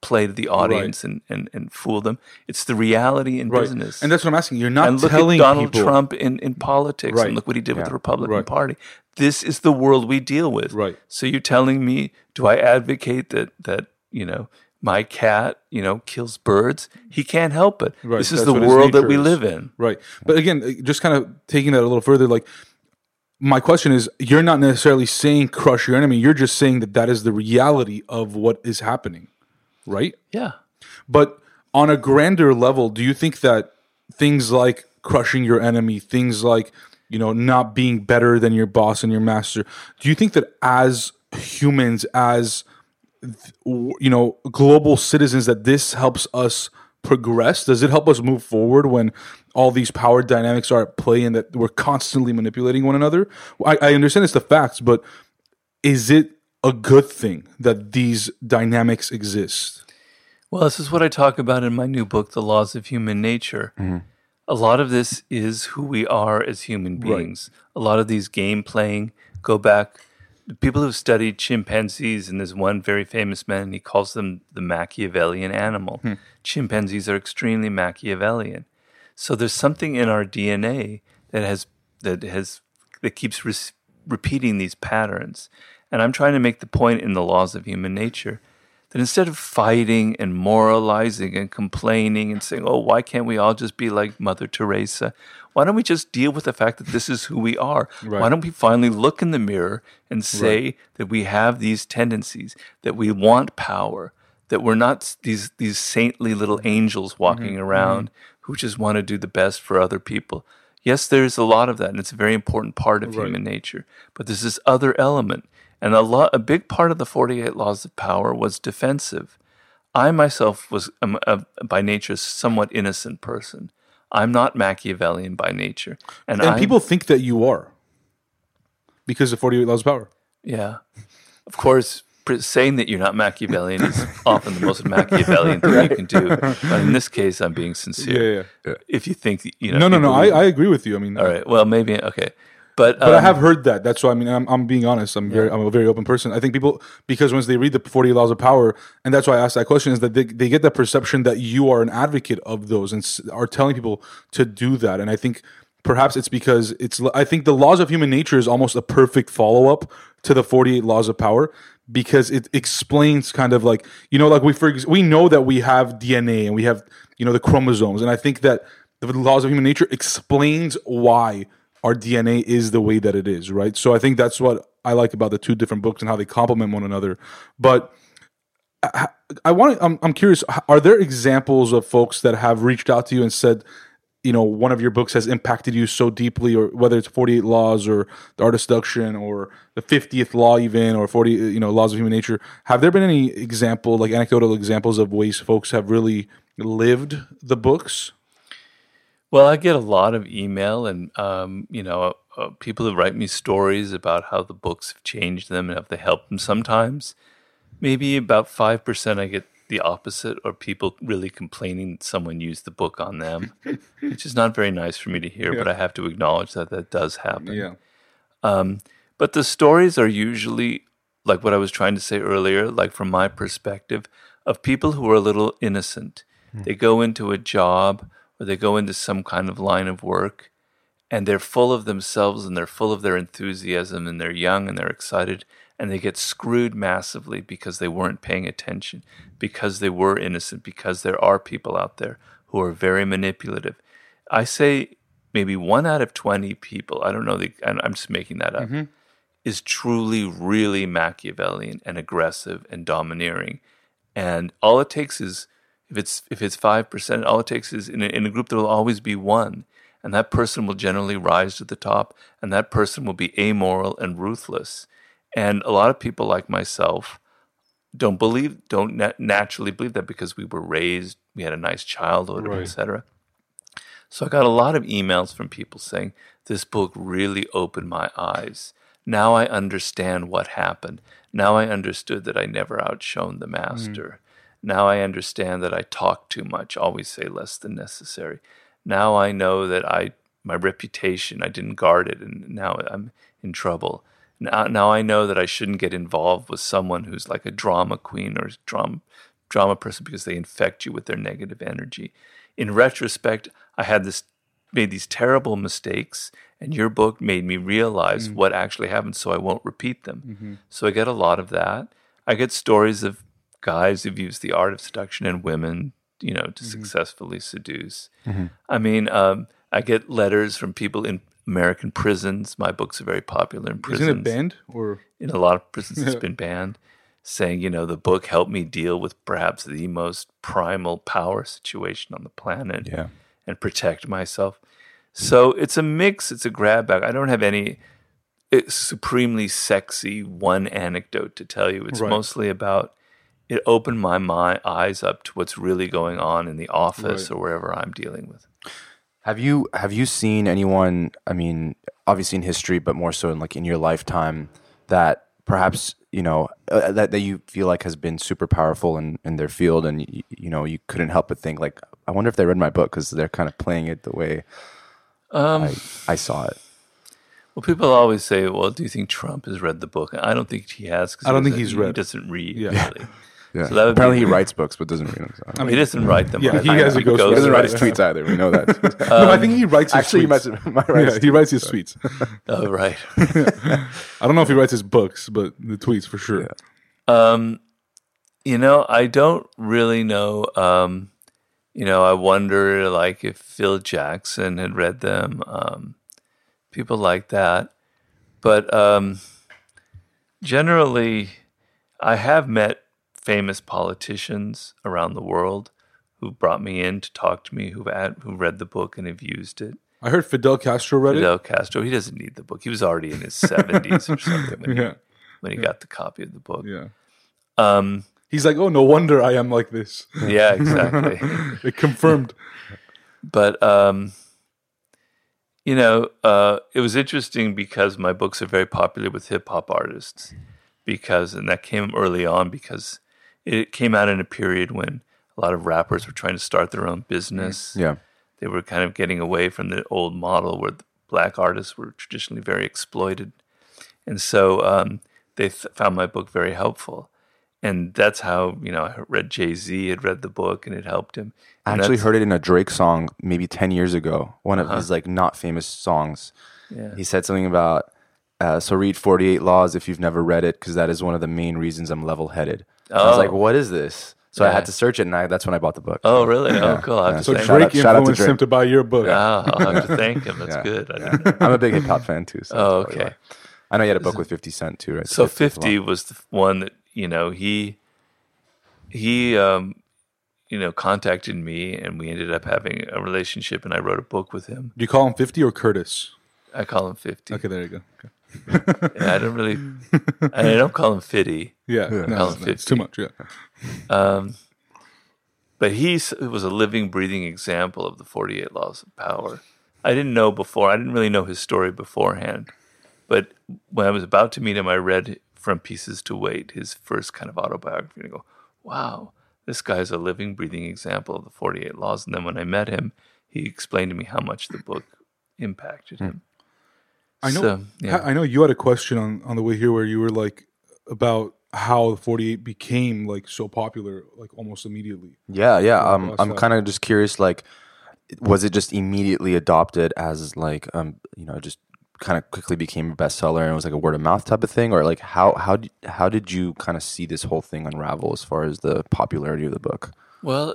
play to the audience and fool them. It's the reality in business. And that's what I'm asking. You're not telling people. And look at Donald Trump in politics and look what he did with the Republican Party. This is the world we deal with. Right. So you're telling me, do I advocate that my cat, kills birds? He can't help it. Right. This is the world that we live in. Right. But again, just kind of taking that a little further, like, my question is, you're not necessarily saying crush your enemy. You're just saying that is the reality of what is happening, right? Yeah. But on a grander level, do you think that things like crushing your enemy, things like, not being better than your boss and your master, do you think that as humans, as global citizens, that this helps us progress? Does it help us move forward when all these power dynamics are at play and that we're constantly manipulating one another? I understand it's the facts, but is it a good thing that these dynamics exist? Well, this is what I talk about in my new book, The Laws of Human Nature. Mm-hmm. A lot of this is who we are as human beings. Right. A lot of these game playing go back. People who've studied chimpanzees, and there's one very famous man, and he calls them the Machiavellian animal. Hmm. Chimpanzees are extremely Machiavellian. So there's something in our DNA that keeps repeating these patterns. And I'm trying to make the point in The Laws of Human Nature that instead of fighting and moralizing and complaining and saying, oh, why can't we all just be like Mother Teresa? Why don't we just deal with the fact that this is who we are? Right. Why don't we finally look in the mirror and say that we have these tendencies, that we want power, that we're not these saintly little angels walking around who just want to do the best for other people? Yes, there's a lot of that, and it's a very important part of human nature. But there's this other element. And a big part of the 48 Laws of Power was defensive. I myself was, by nature, a somewhat innocent person. I'm not Machiavellian by nature. And people think that you are because of 48 Laws of Power. Yeah. Of course, saying that you're not Machiavellian is often the most Machiavellian thing you can do. But in this case, I'm being sincere. Yeah. If you think... No. I agree with you. I mean... All right. Well, maybe... Okay. But I have heard that. That's why, I mean, I'm being honest. I'm a very open person. I think people, because once they read the 48 Laws of Power, and that's why I asked that question, is that they get that perception that you are an advocate of those and are telling people to do that. And I think perhaps it's because I think the Laws of Human Nature is almost a perfect follow-up to the 48 Laws of Power, because it explains kind of like, we know that we have DNA and we have, the chromosomes. And I think that the Laws of Human Nature explains why our DNA is the way that it is, right? So I think that's what I like about the two different books and how they complement one another. But I'm curious, are there examples of folks that have reached out to you and said, one of your books has impacted you so deeply, or whether it's 48 Laws or The Art of Seduction or the 50th Law even, or 40, Laws of Human Nature? Have there been any anecdotal examples of ways folks have really lived the books? Well, I get a lot of email and, people who write me stories about how the books have changed them and how they helped them sometimes. Maybe about 5% I get the opposite, or people really complaining that someone used the book on them, which is not very nice for me to hear, but I have to acknowledge that that does happen. Yeah. But the stories are usually, like what I was trying to say earlier, like from my perspective, of people who are a little innocent. They go into a job or they go into some kind of line of work and they're full of themselves and they're full of their enthusiasm and they're young and they're excited and they get screwed massively because they weren't paying attention, because they were innocent, because there are people out there who are very manipulative. I say maybe 1 out of 20 people, I don't know, I'm just making that up, is truly really Machiavellian and aggressive and domineering. And all it takes is, if it's 5%, all it takes is in a group there will always be one, and that person will generally rise to the top, and that person will be amoral and ruthless. And a lot of people like myself don't naturally believe that because we were raised, we had a nice childhood, etc. So I got a lot of emails from people saying, this book really opened my eyes. Now I understand what happened. Now I understood that I never outshone the master. Now I understand that I talk too much, always say less than necessary. Now I know that my reputation, I didn't guard it, and now I'm in trouble. Now I know that I shouldn't get involved with someone who's like a drama queen or drama person because they infect you with their negative energy. In retrospect, I made these terrible mistakes, and your book made me realize what actually happened, so I won't repeat them. So I get a lot of that. I get stories of guys who've used The Art of Seduction and women, to successfully seduce. I mean, I get letters from people in American prisons. My books are very popular in prisons. Isn't it banned? Or in a lot of prisons it's been banned, saying, the book helped me deal with perhaps the most primal power situation on the planet. Yeah. And protect myself. So it's a mix, it's a grab bag. I don't have any supremely sexy one anecdote to tell you. It's mostly about, it opened my eyes up to what's really going on in the office or wherever I'm dealing with. Have you seen anyone, I mean, obviously in history, but more so in like in your lifetime, that perhaps, that you feel like has been super powerful in their field, and you couldn't help but think like, I wonder if they read my book because they're kind of playing it the way I saw it. Well, people always say, well, do you think Trump has read the book? I don't think he has. I don't think he's read. He doesn't read, really. Yeah. So apparently he writes books but doesn't read them. So. I mean, he doesn't write them. Yeah, he doesn't write his tweets either. We know that. No, I think he writes his tweets. He writes his tweets. Oh, right. I don't know if he writes his books, but the tweets for sure. Yeah. I don't really know. I wonder like if Phil Jackson had read them. People like that. But generally, I have met famous politicians around the world who brought me in to talk to me, who read the book and have used it. I heard Fidel Castro read it. Fidel Castro, he doesn't need the book. He was already in his 70s or something when he got the copy of the book. Yeah. He's like, oh, no wonder I am like this. Yeah, exactly. It confirmed. But, it was interesting because my books are very popular with hip-hop artists. And that came early on because it came out in a period when a lot of rappers were trying to start their own business. Yeah. They were kind of getting away from the old model where the black artists were traditionally very exploited. And so they found my book very helpful. And that's how, I read Jay-Z had read the book and it helped him. I actually heard it in a Drake song maybe 10 years ago, one of his like not famous songs. Yeah. He said something about, so read 48 Laws if you've never read it, because that is one of the main reasons I'm level-headed. Oh. I was like, what is this? So I had to search it, and that's when I bought the book. Oh, really? Yeah. Oh, cool. So Drake influenced him to buy your book. Yeah. Oh, I'll have to thank him. That's good. I'm a big hip-hop fan, too. So okay. I know you had a book with 50 Cent, too, right? So 50 was the one that, he contacted me, and we ended up having a relationship, and I wrote a book with him. Do you call him 50 or Curtis? I call him 50. Okay, there you go. Okay. Yeah, I don't call him Fitty. I call him 50. It's too much. Yeah. But he was a living, breathing example of the 48 Laws of Power. I didn't really know his story beforehand. But when I was about to meet him, I read From Pieces to Weight, his first kind of autobiography, and I go, "Wow, This guy's a living, breathing example of the 48 laws. And then when I met him, he explained to me how much the book impacted him. I know. So, yeah. I know you had a question on the way here where you were like about how the 48 became like so popular, like almost immediately. Yeah. I'm kind of just curious, like, was it just immediately adopted as like, just kind of quickly became a bestseller and it was like a word of mouth type of thing, or like how did you kind of see this whole thing unravel as far as the popularity of the book? Well,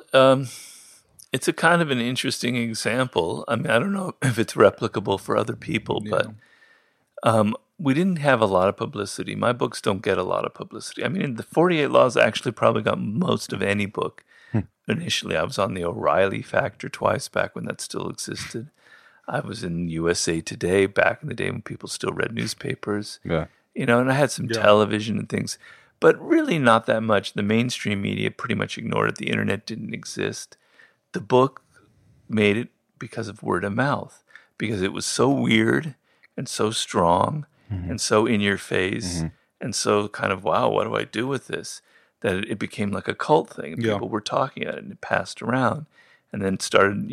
it's a kind of an interesting example. I mean, I don't know if it's replicable for other people, but we didn't have a lot of publicity. My books don't get a lot of publicity. I mean, the 48 Laws actually probably got most of any book. Initially, I was on the O'Reilly Factor twice back when that still existed. I was in USA Today back in the day when people still read newspapers. Yeah. And I had some television and things, but really not that much. The mainstream media pretty much ignored it. The internet didn't exist. The book made it because of word of mouth, because it was so weird and so strong and so in your face and so kind of, wow, what do I do with this? That it became like a cult thing. And people were talking about it and it passed around. And then started,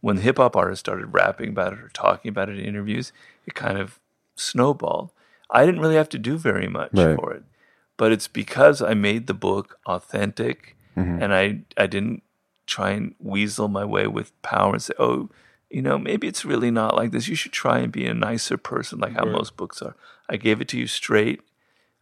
when the hip-hop artists started rapping about it or talking about it in interviews, it kind of snowballed. I didn't really have to do very much for it. But it's because I made the book authentic and I didn't try and weasel my way with power and say, oh, maybe it's really not like this. You should try and be a nicer person like how most books are. I gave it to you straight.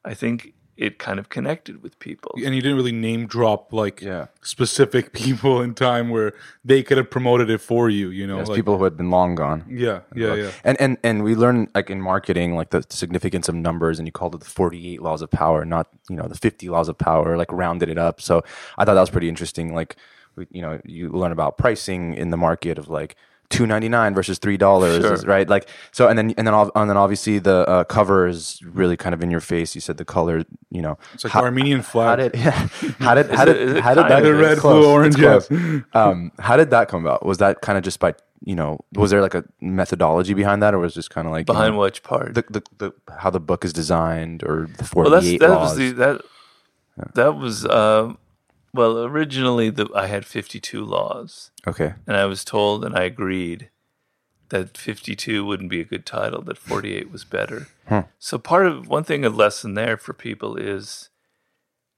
I think it kind of connected with people. And you didn't really name drop like specific people in time where they could have promoted it for you, As people who had been long gone. Yeah. And we learned like in marketing, like the significance of numbers, and you called it the 48 laws of power, not, the 50 laws of power, like rounded it up. So I thought that was pretty interesting. Like, you learn about pricing in the market of like, $2.99 versus $3, right? Like so, and then obviously the cover is really kind of in your face. You said the color, it's like the Armenian flag. How did that? The red, blue, orange. How did that come about? Was that kind of just by was there like a methodology behind that, or was it just kind of like behind which part? The how the book is designed, or the 48 laws. Well, originally I had 52 laws. Okay. And I was told, and I agreed, that 52 wouldn't be a good title, that 48 was better. So a lesson there for people is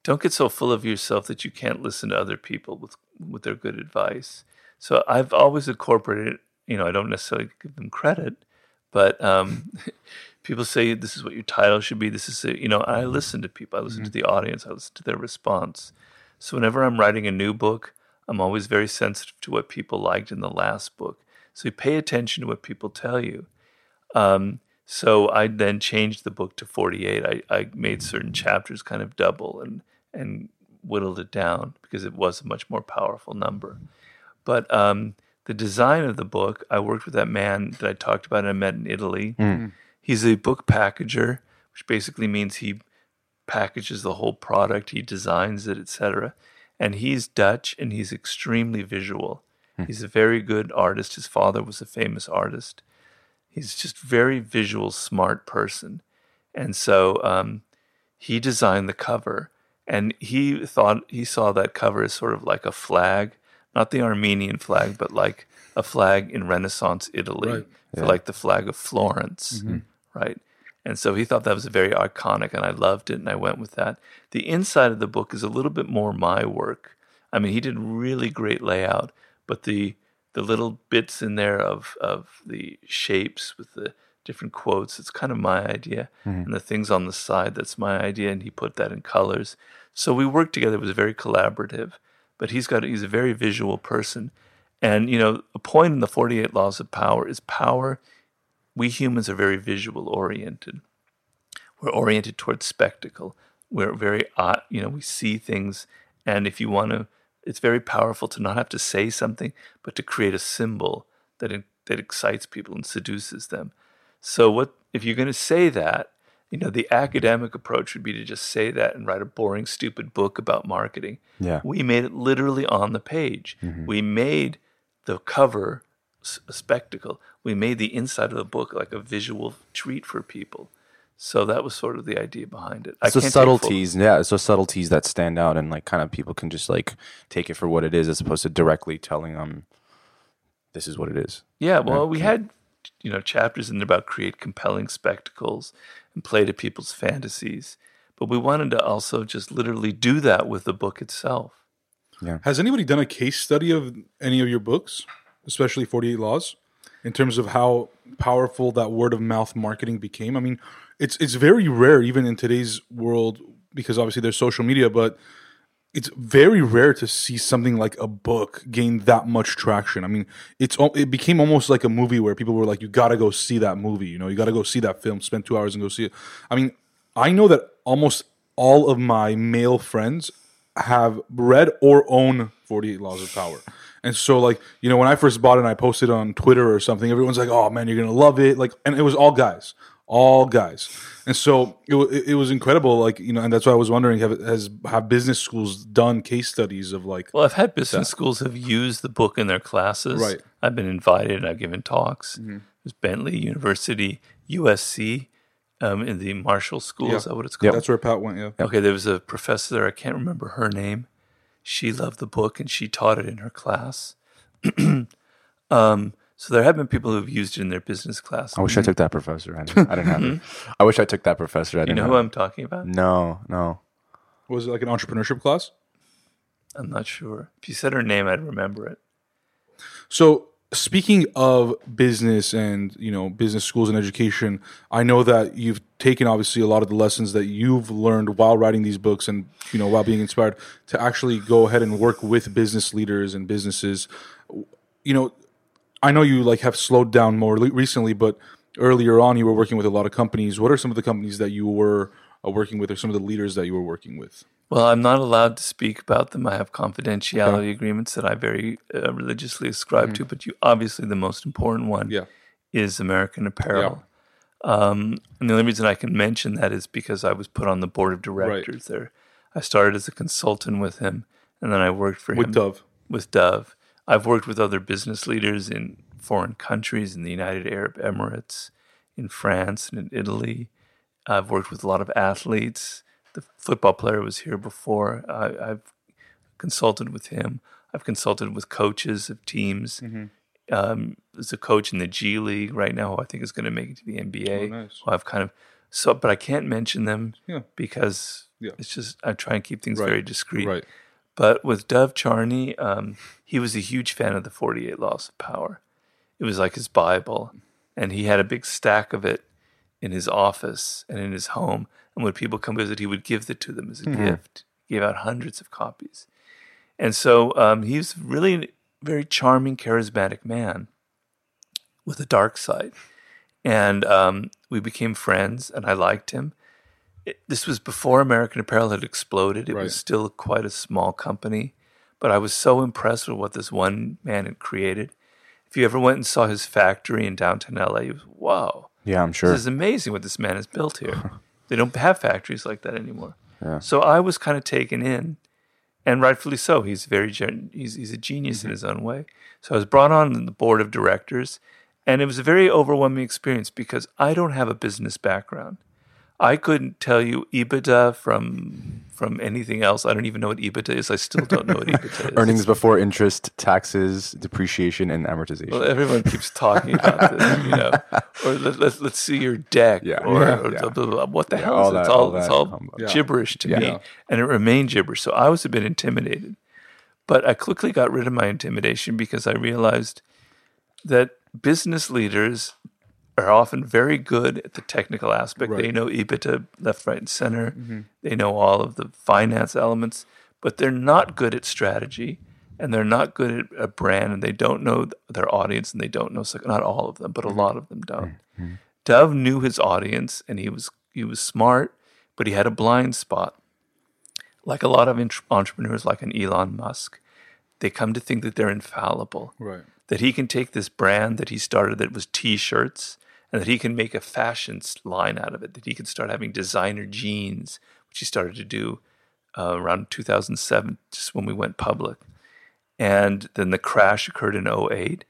don't get so full of yourself that you can't listen to other people with their good advice. So I've always incorporated, I don't necessarily give them credit, but people say this is what your title should be. This is, I listen to people. I listen to the audience. I listen to their response. So whenever I'm writing a new book, I'm always very sensitive to what people liked in the last book. So you pay attention to what people tell you. So I then changed the book to 48. I made certain chapters kind of double and whittled it down because it was a much more powerful number. But the design of the book, I worked with that man that I talked about and I met in Italy. He's a book packager, which basically means he packages the whole product, he designs it, etc. And he's Dutch and he's extremely visual. He's a very good artist. His father was a famous artist. He's just very visual, smart person. And so he designed the cover, and he thought he saw that cover as sort of like a flag, not the Armenian flag, but like a flag in Renaissance Italy, for like the flag of Florence, right? And so he thought that was very iconic, and I loved it, and I went with that. The inside of the book is a little bit more my work. I mean, he did really great layout, but the little bits in there of the shapes with the different quotes, it's kind of my idea. And the things on the side, that's my idea, and he put that in colors. So we worked together. It was very collaborative, but he's a very visual person. And, a point in the 48 Laws of Power is power. We humans are very visual oriented. We're oriented towards spectacle. We're very, we see things. And if you want to, it's very powerful to not have to say something, but to create a symbol that excites people and seduces them. So if you're going to say that, the academic approach would be to just say that and write a boring, stupid book about marketing. Yeah. We made it literally on the page. We made the cover a spectacle. We made the inside of the book like a visual treat for people. So that was sort of the idea behind it. So subtleties, yeah. So subtleties that stand out and like kind of people can just like take it for what it is as opposed to directly telling them this is what it is. Yeah, well, we had, you know, chapters in there about create compelling spectacles and play to people's fantasies. But we wanted to also just literally do that with the book itself. Yeah. Has anybody done a case study of any of your books, especially 48 Laws, in terms of how powerful that word of mouth marketing became? I mean, it's very rare even in today's world because obviously there's social media, but it's very rare to see something like a book gain that much traction. I mean, it became almost like a movie where people were like, you got to go see that movie, you know, you got to go see that film, spend 2 hours and go see it. I mean, I know that almost all of my male friends have read or own 48 Laws of Power. And so, like, you know, when I first bought it and I posted on Twitter or something, everyone's like, oh, man, you're going to love it. Like, and it was all guys. And so it was incredible. Like, you know, and that's why I was wondering, have business schools done case studies of like... Well, I've had business schools have used the book in their classes. Right. I've been invited and I've given talks. Mm-hmm. There's Bentley University, USC, in the Marshall School. Yeah. Is that what it's called? Yeah, that's where Pat went, yeah. Okay, there was a professor there. I can't remember her name. She loved the book, and she taught it in her class. So there have been people who have used it in their business class. I wish I took that professor. I didn't have it. I wish I took that professor. I didn't know who I'm talking about? No. Was it like an entrepreneurship class? I'm not sure. If you said her name, I'd remember it. So speaking of business and, you know, business schools and education, I know that you've taken obviously a lot of the lessons that you've learned while writing these books and, you know, while being inspired to actually go ahead and work with business leaders and businesses. You know, I know you like have slowed down more recently, but earlier on you were working with a lot of companies. What are some of the companies that you were working with or some of the leaders that you were working with? Well, I'm not allowed to speak about them. I have confidentiality agreements that I very religiously ascribe to, but obviously the most important one is American Apparel. Yeah. And the only reason I can mention that is because I was put on the board of directors there. I started as a consultant with him, and then I worked for him. With Dove. With Dove. I've worked with other business leaders in foreign countries, in the United Arab Emirates, in France, and in Italy. I've worked with a lot of athletes. The football player was here before. I've consulted with him. I've consulted with coaches of teams. Mm-hmm. There's a coach in the G League right now who I think is going to make it to the NBA. Oh, nice. Well, I've kind of but I can't mention them because it's just I try and keep things very discreet. Right. But with Dov Charney, he was a huge fan of the 48 Laws of Power. It was like his Bible, and he had a big stack of it in his office and in his home. And when people come visit, he would give it to them as a gift. He gave out hundreds of copies. And so he was really a very charming, charismatic man with a dark side. And we became friends, and I liked him. This was before American Apparel had exploded. It was still quite a small company. But I was so impressed with what this one man had created. If you ever went and saw his factory in downtown LA, it was, wow. Yeah, I'm sure. This is amazing what this man has built here. They don't have factories like that anymore. Yeah. So I was kind of taken in, and rightfully so. He's very he's a genius in his own way. So I was brought on the board of directors, and it was a very overwhelming experience because I don't have a business background. I couldn't tell you EBITDA from anything else. I don't even know what EBITDA is. I still don't know what EBITDA is. Earnings before interest, taxes, depreciation, and amortization. Well, everyone keeps talking about this, you know. Or let's see your deck. Yeah. Or blah, blah, blah. What the hell is it? It's all gibberish to me. And it remained gibberish. So I was a bit intimidated. But I quickly got rid of my intimidation because I realized that business leaders are often very good at the technical aspect. Right. They know EBITDA left, right, and center. Mm-hmm. They know all of the finance elements, but they're not good at strategy, and they're not good at a brand, and they don't know their audience, and they don't know, not all of them, but a lot of them don't. Mm-hmm. Dove knew his audience, and he was smart, but he had a blind spot. Like a lot of entrepreneurs, like an Elon Musk, they come to think that they're infallible, that he can take this brand that he started that was T-shirts, and that he can make a fashion line out of it, that he can start having designer jeans, which he started to do around 2007, just when we went public. And then the crash occurred in 2008,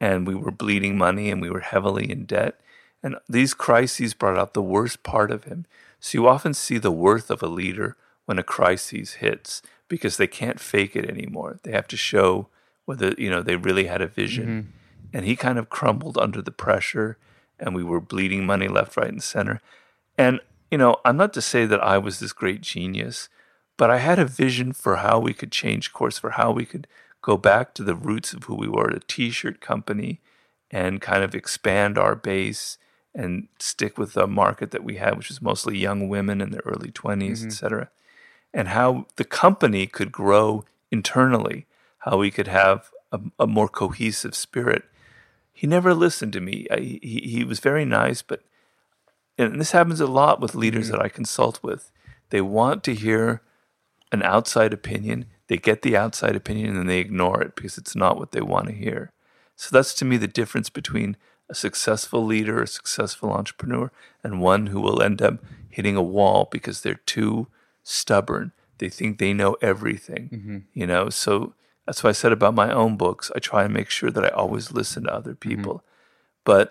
and we were bleeding money, and we were heavily in debt. and these crises brought out the worst part of him. So you often see the worth of a leader when a crisis hits, because they can't fake it anymore. They have to show whether, you know, they really had a vision. Mm-hmm. And he kind of crumbled under the pressure, and we were bleeding money left, right, and center. And, you know, I'm not to say that I was this great genius, but I had a vision for how we could change course, for how we could go back to the roots of who we were, a T-shirt company, and kind of expand our base and stick with the market that we had, which was mostly young women in their early 20s, mm-hmm. et cetera, and how the company could grow internally, how we could have a more cohesive spirit. He never listened to me. He was very nice, but and this happens a lot with leaders mm-hmm. that I consult with. They want to hear an outside opinion. They get the outside opinion and they ignore it because it's not what they want to hear. So that's, to me, the difference between a successful leader, a successful entrepreneur, and one who will end up hitting a wall because they're too stubborn. They think they know everything, mm-hmm. you know? So that's what I said about my own books. I try and make sure that I always listen to other people. Mm-hmm.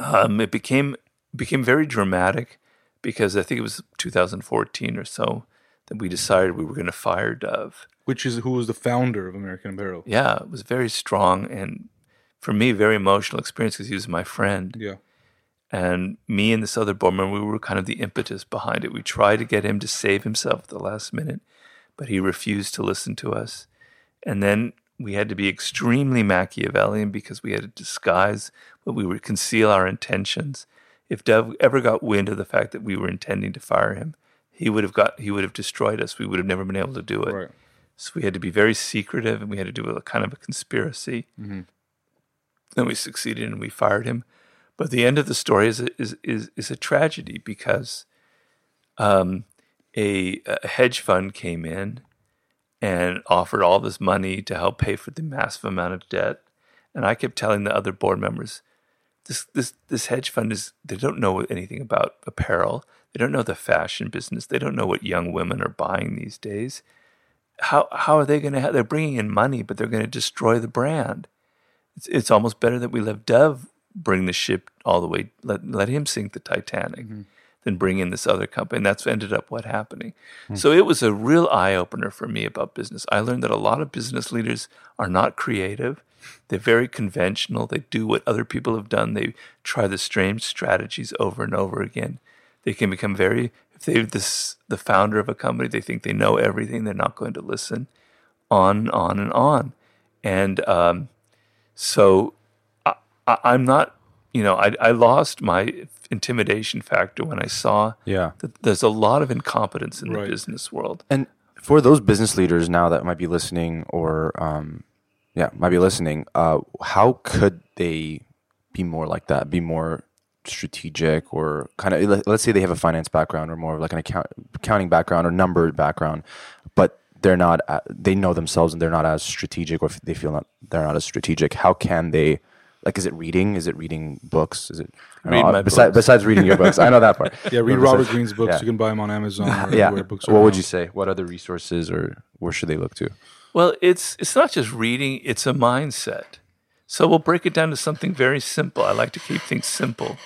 But it became very dramatic because I think it was 2014 or so that we decided we were going to fire Dove. Which is who was the founder of American Apparel. Yeah, it was very strong and, for me, very emotional experience because he was my friend. Yeah. And me and this other board member, we were kind of the impetus behind it. We tried to get him to save himself at the last minute, but he refused to listen to us. And then we had to be extremely Machiavellian because we had to disguise, but we would conceal our intentions. If Dove ever got wind of the fact that we were intending to fire him, he would have destroyed us. We would have never been able to do it. Right. So we had to be very secretive, and we had to do a kind of a conspiracy. Mm-hmm. Then we succeeded, and we fired him. But the end of the story is a tragedy because a hedge fund came in and offered all this money to help pay for the massive amount of debt. And I kept telling the other board members, this hedge fund they don't know anything about apparel. They don't know the fashion business. They don't know what young women are buying these days. How are they going to have? They're bringing in money, but they're going to destroy the brand. It's almost better that we let Dove bring the ship all the way, let him sink the Titanic, mm-hmm. than bring in this other company. And that's ended up what happening. Mm-hmm. So it was a real eye-opener for me about business. I learned that a lot of business leaders are not creative. They're very conventional. They do what other people have done. They try the strange strategies over and over again. They can become very... If they're the founder of a company, they think they know everything. They're not going to listen. On, and on. And so I'm not... You know, I lost my intimidation factor when I saw that there's a lot of incompetence in the business world. And for those business leaders now that might be listening or... how could they be more like that, be more strategic or kind of, let's say they have a finance background or more of like an accounting background or number background, but they're not, they know themselves and they're not as strategic or they feel they're not as strategic. How can they, like, is it reading? Is it reading books? Is it, besides reading your books? I know that part. Yeah, read Robert Greene's books. Yeah. You can buy them on Amazon or anywhere books are. What would you say? What other resources or where should they look to? Well, it's not just reading, it's a mindset. So we'll break it down to something very simple. I like to keep things simple.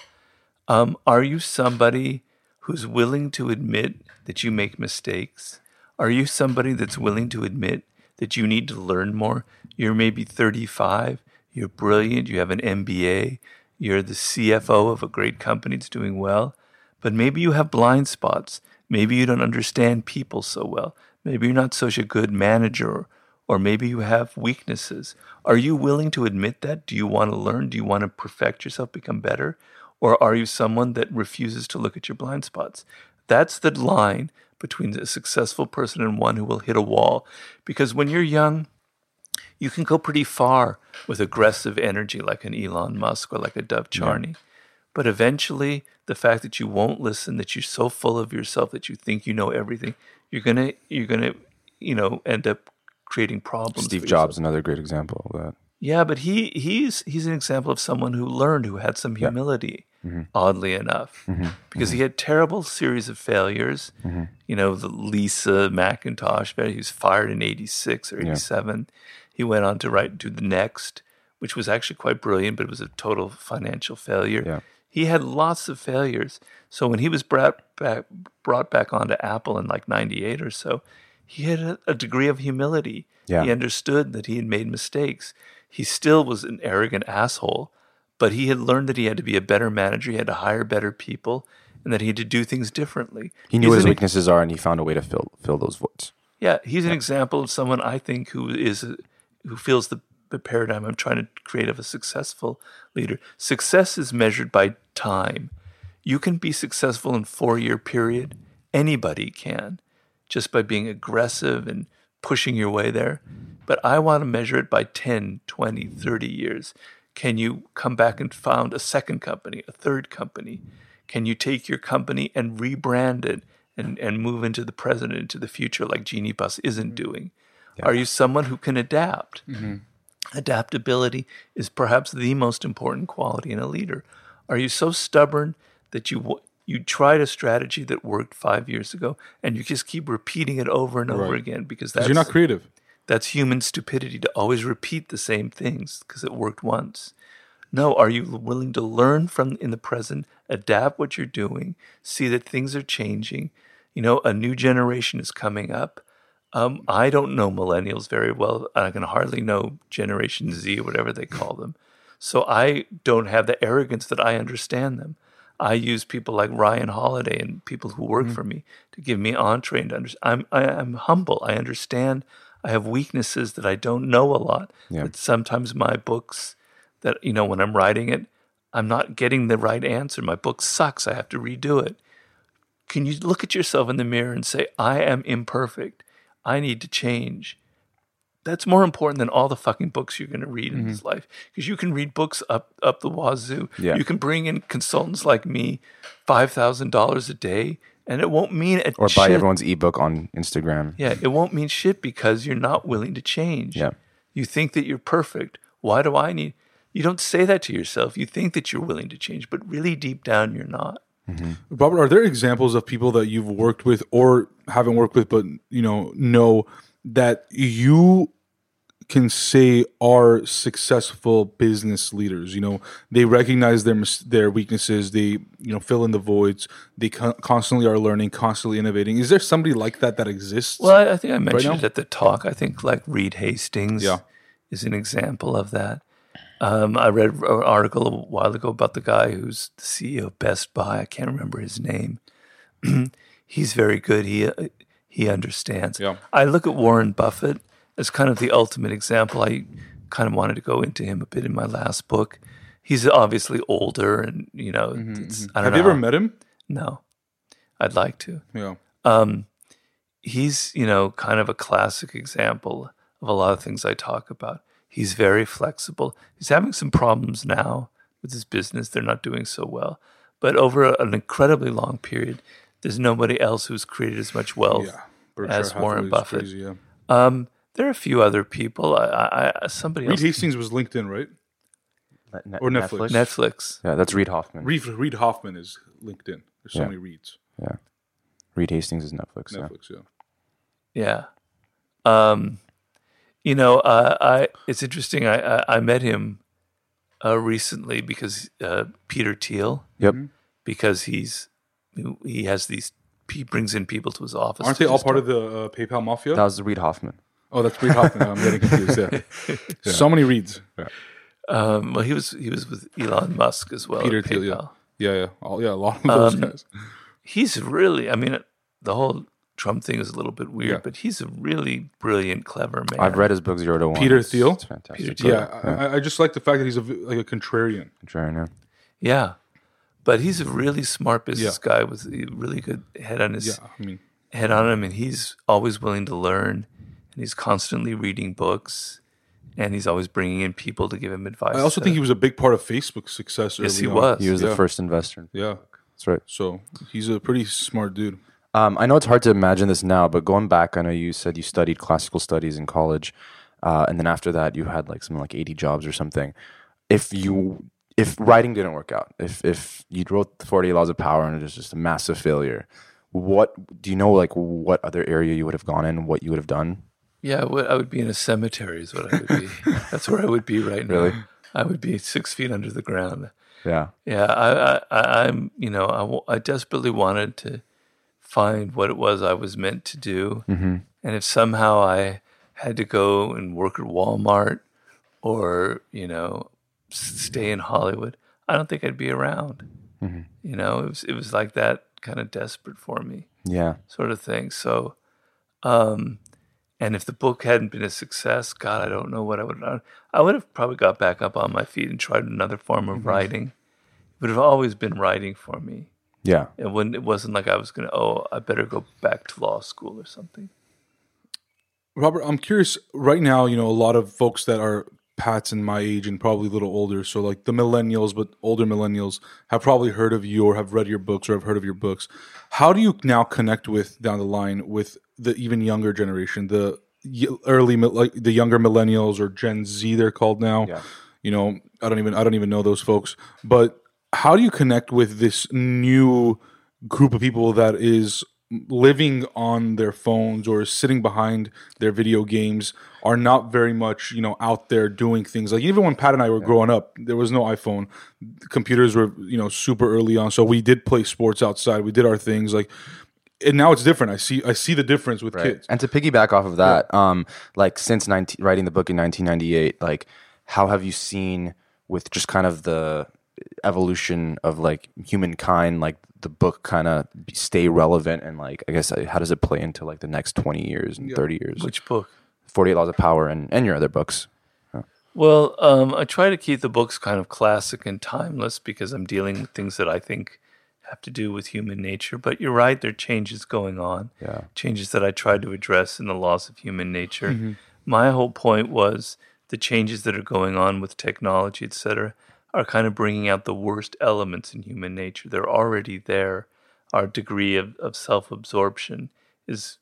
Are you somebody who's willing to admit that you make mistakes? Are you somebody that's willing to admit that you need to learn more? You're maybe 35, you're brilliant, you have an MBA, you're the CFO of a great company that's doing well, but maybe you have blind spots. Maybe you don't understand people so well. Maybe you're not such a good manager, or maybe you have weaknesses. Are you willing to admit that? Do you want to learn? Do you want to perfect yourself, become better? Or are you someone that refuses to look at your blind spots? That's the line between a successful person and one who will hit a wall. Because when you're young, you can go pretty far with aggressive energy like an Elon Musk or like a Dov Charney. Yeah. But eventually, the fact that you won't listen, that you're so full of yourself, that you think you know everything, you're gonna end up creating problems. Steve Jobs, another great example of that. Yeah, but he's an example of someone who learned, who had some humility, mm-hmm. oddly enough, mm-hmm. because he had terrible series of failures. Mm-hmm. You know, the Lisa McIntosh, he was fired in 86 or 87. Yeah. He went on to do The Next, which was actually quite brilliant, but it was a total financial failure. Yeah. He had lots of failures. So when he was brought back onto Apple in like 98 or so, he had a degree of humility. Yeah. He understood that he had made mistakes. He still was an arrogant asshole, but he had learned that he had to be a better manager. He had to hire better people, and that he had to do things differently. He knew what his weaknesses are, and he found a way to fill those voids. Yeah, he's an example of someone I think who feels the paradigm I'm trying to create of a successful leader. Success is measured by time. You can be successful in a 4-year period. Anybody can, just by being aggressive and pushing your way there. But I want to measure it by 10, 20, 30 years. Can you come back and found a second company, a third company? Can you take your company and rebrand it and move into the present, into the future, like Jeannie Buss isn't doing? Yeah. Are you someone who can adapt? Mm-hmm. Adaptability is perhaps the most important quality in a leader. Are you so stubborn that you tried a strategy that worked 5 years ago and you just keep repeating it over and over again because that's you're not creative? That's human stupidity, to always repeat the same things because it worked once. No, are you willing to learn from in the present, adapt what you're doing, see that things are changing? You know, a new generation is coming up. I don't know millennials very well. I can hardly know Generation Z, whatever they call them. So I don't have the arrogance that I understand them. I use people like Ryan Holiday and people who work for me to give me entree. And I'm humble. I understand. I have weaknesses that I don't know a lot. Yeah. But sometimes my books that, you know, when I'm writing it, I'm not getting the right answer. My book sucks. I have to redo it. Can you look at yourself in the mirror and say, I am imperfect. I need to change. That's more important than all the fucking books you're going to read in this life, because you can read books up the wazoo. Yeah. You can bring in consultants like me, $5,000 a day, and it won't mean a Or buy everyone's ebook on Instagram. Yeah, it won't mean shit because you're not willing to change. Yeah. You think that you're perfect. Why do I need... You don't say that to yourself. You think that you're willing to change, but really deep down you're not. Mm-hmm. Robert, are there examples of people that you've worked with or haven't worked with, but you know that you can say are successful business leaders? You know, they recognize their weaknesses. They fill in the voids. They constantly are learning, constantly innovating. Is there somebody like that exists? Well, I think I mentioned it at the talk. I think like Reed Hastings is an example of that. I read an article a while ago about the guy who's the CEO of Best Buy. I can't remember his name. He's very good. He understands. Yeah. I look at Warren Buffett as kind of the ultimate example. I kind of wanted to go into him a bit in my last book. He's obviously older, and I don't know. Have you ever met him? No, I'd like to. Yeah. He's kind of a classic example of a lot of things I talk about. He's very flexible. He's having some problems now with his business. They're not doing so well. But over an incredibly long period, there's nobody else who's created as much wealth as Warren Buffett. Crazy, yeah. There are a few other people. Reed Hastings was LinkedIn, right? Or Netflix. Netflix. Yeah, that's Reid Hoffman. Reid Hoffman is LinkedIn. There's so many Reeds. Yeah. Reed Hastings is Netflix. Yeah. It's interesting. I met him recently because Peter Thiel. Yep. Because he brings in people to his office. Aren't they all part of the PayPal mafia? That was Reid Hoffman. Oh, that's Reid Hoffman. I'm getting confused. Yeah. So many Reeds. Yeah. Well, he was with Elon Musk as well. Peter Thiel. Yeah. A lot of those guys. He's really. I mean, the whole Trump thing is a little bit weird, but he's a really brilliant, clever man. I've read his book, 0 to 1. Peter Thiel? It's fantastic. I just like the fact that he's a contrarian. Contrarian, yeah. But he's a really smart business guy with a really good head on him, and he's always willing to learn, and he's constantly reading books, and he's always bringing in people to give him advice. I also think he was a big part of Facebook's success. Yes, he was. He was the first investor in Facebook. That's right. So he's a pretty smart dude. I know it's hard to imagine this now, but going back, I know you said you studied classical studies in college, and then after that, you had something like 80 jobs or something. If writing didn't work out, if you wrote the 48 Laws of Power and it was just a massive failure, what do you know? What other area you would have gone in? What you would have done? Yeah, I would be in a cemetery is what I would be. That's where I would be right now. Really? I would be 6 feet under the ground. Yeah. Yeah. I desperately wanted to find what it was I was meant to do. Mm-hmm. And if somehow I had to go and work at Walmart or, stay in Hollywood, I don't think I'd be around. Mm-hmm. It was like that kind of desperate for me. Yeah. Sort of thing. So, and if the book hadn't been a success, God, I don't know what I would have done. I would have probably got back up on my feet and tried another form of writing. It would have always been writing for me. Yeah. It wasn't like I was going to, I better go back to law school or something. Robert, I'm curious, right now, a lot of folks that are Pat's and my age and probably a little older, so like the millennials, but older millennials have probably heard of you or have read your books or have heard of your books. How do you now connect with, down the line, with the even younger generation, the younger millennials or Gen Z they're called now? Yeah. I don't even know those folks. But how do you connect with this new group of people that is living on their phones or sitting behind their video games, are not very much, out there doing things? Like even when Pat and I were growing up, there was no iPhone. Computers were, super early on. So we did play sports outside. We did our things and now it's different. I see the difference with kids. And to piggyback off of that, since writing the book in 1998, how have you seen with just kind of the evolution of humankind, the book kind of stay relevant and I guess how does it play into the next 20 years and 30 years? Which book? 48 Laws of Power and your other books. Yeah. Well, I try to keep the books kind of classic and timeless because I'm dealing with things that I think have to do with human nature. But you're right, there are changes going on. Yeah. Changes that I tried to address in The Laws of Human Nature. Mm-hmm. My whole point was the changes that are going on with technology, et cetera, are kind of bringing out the worst elements in human nature. They're already there. Our degree of self-absorption is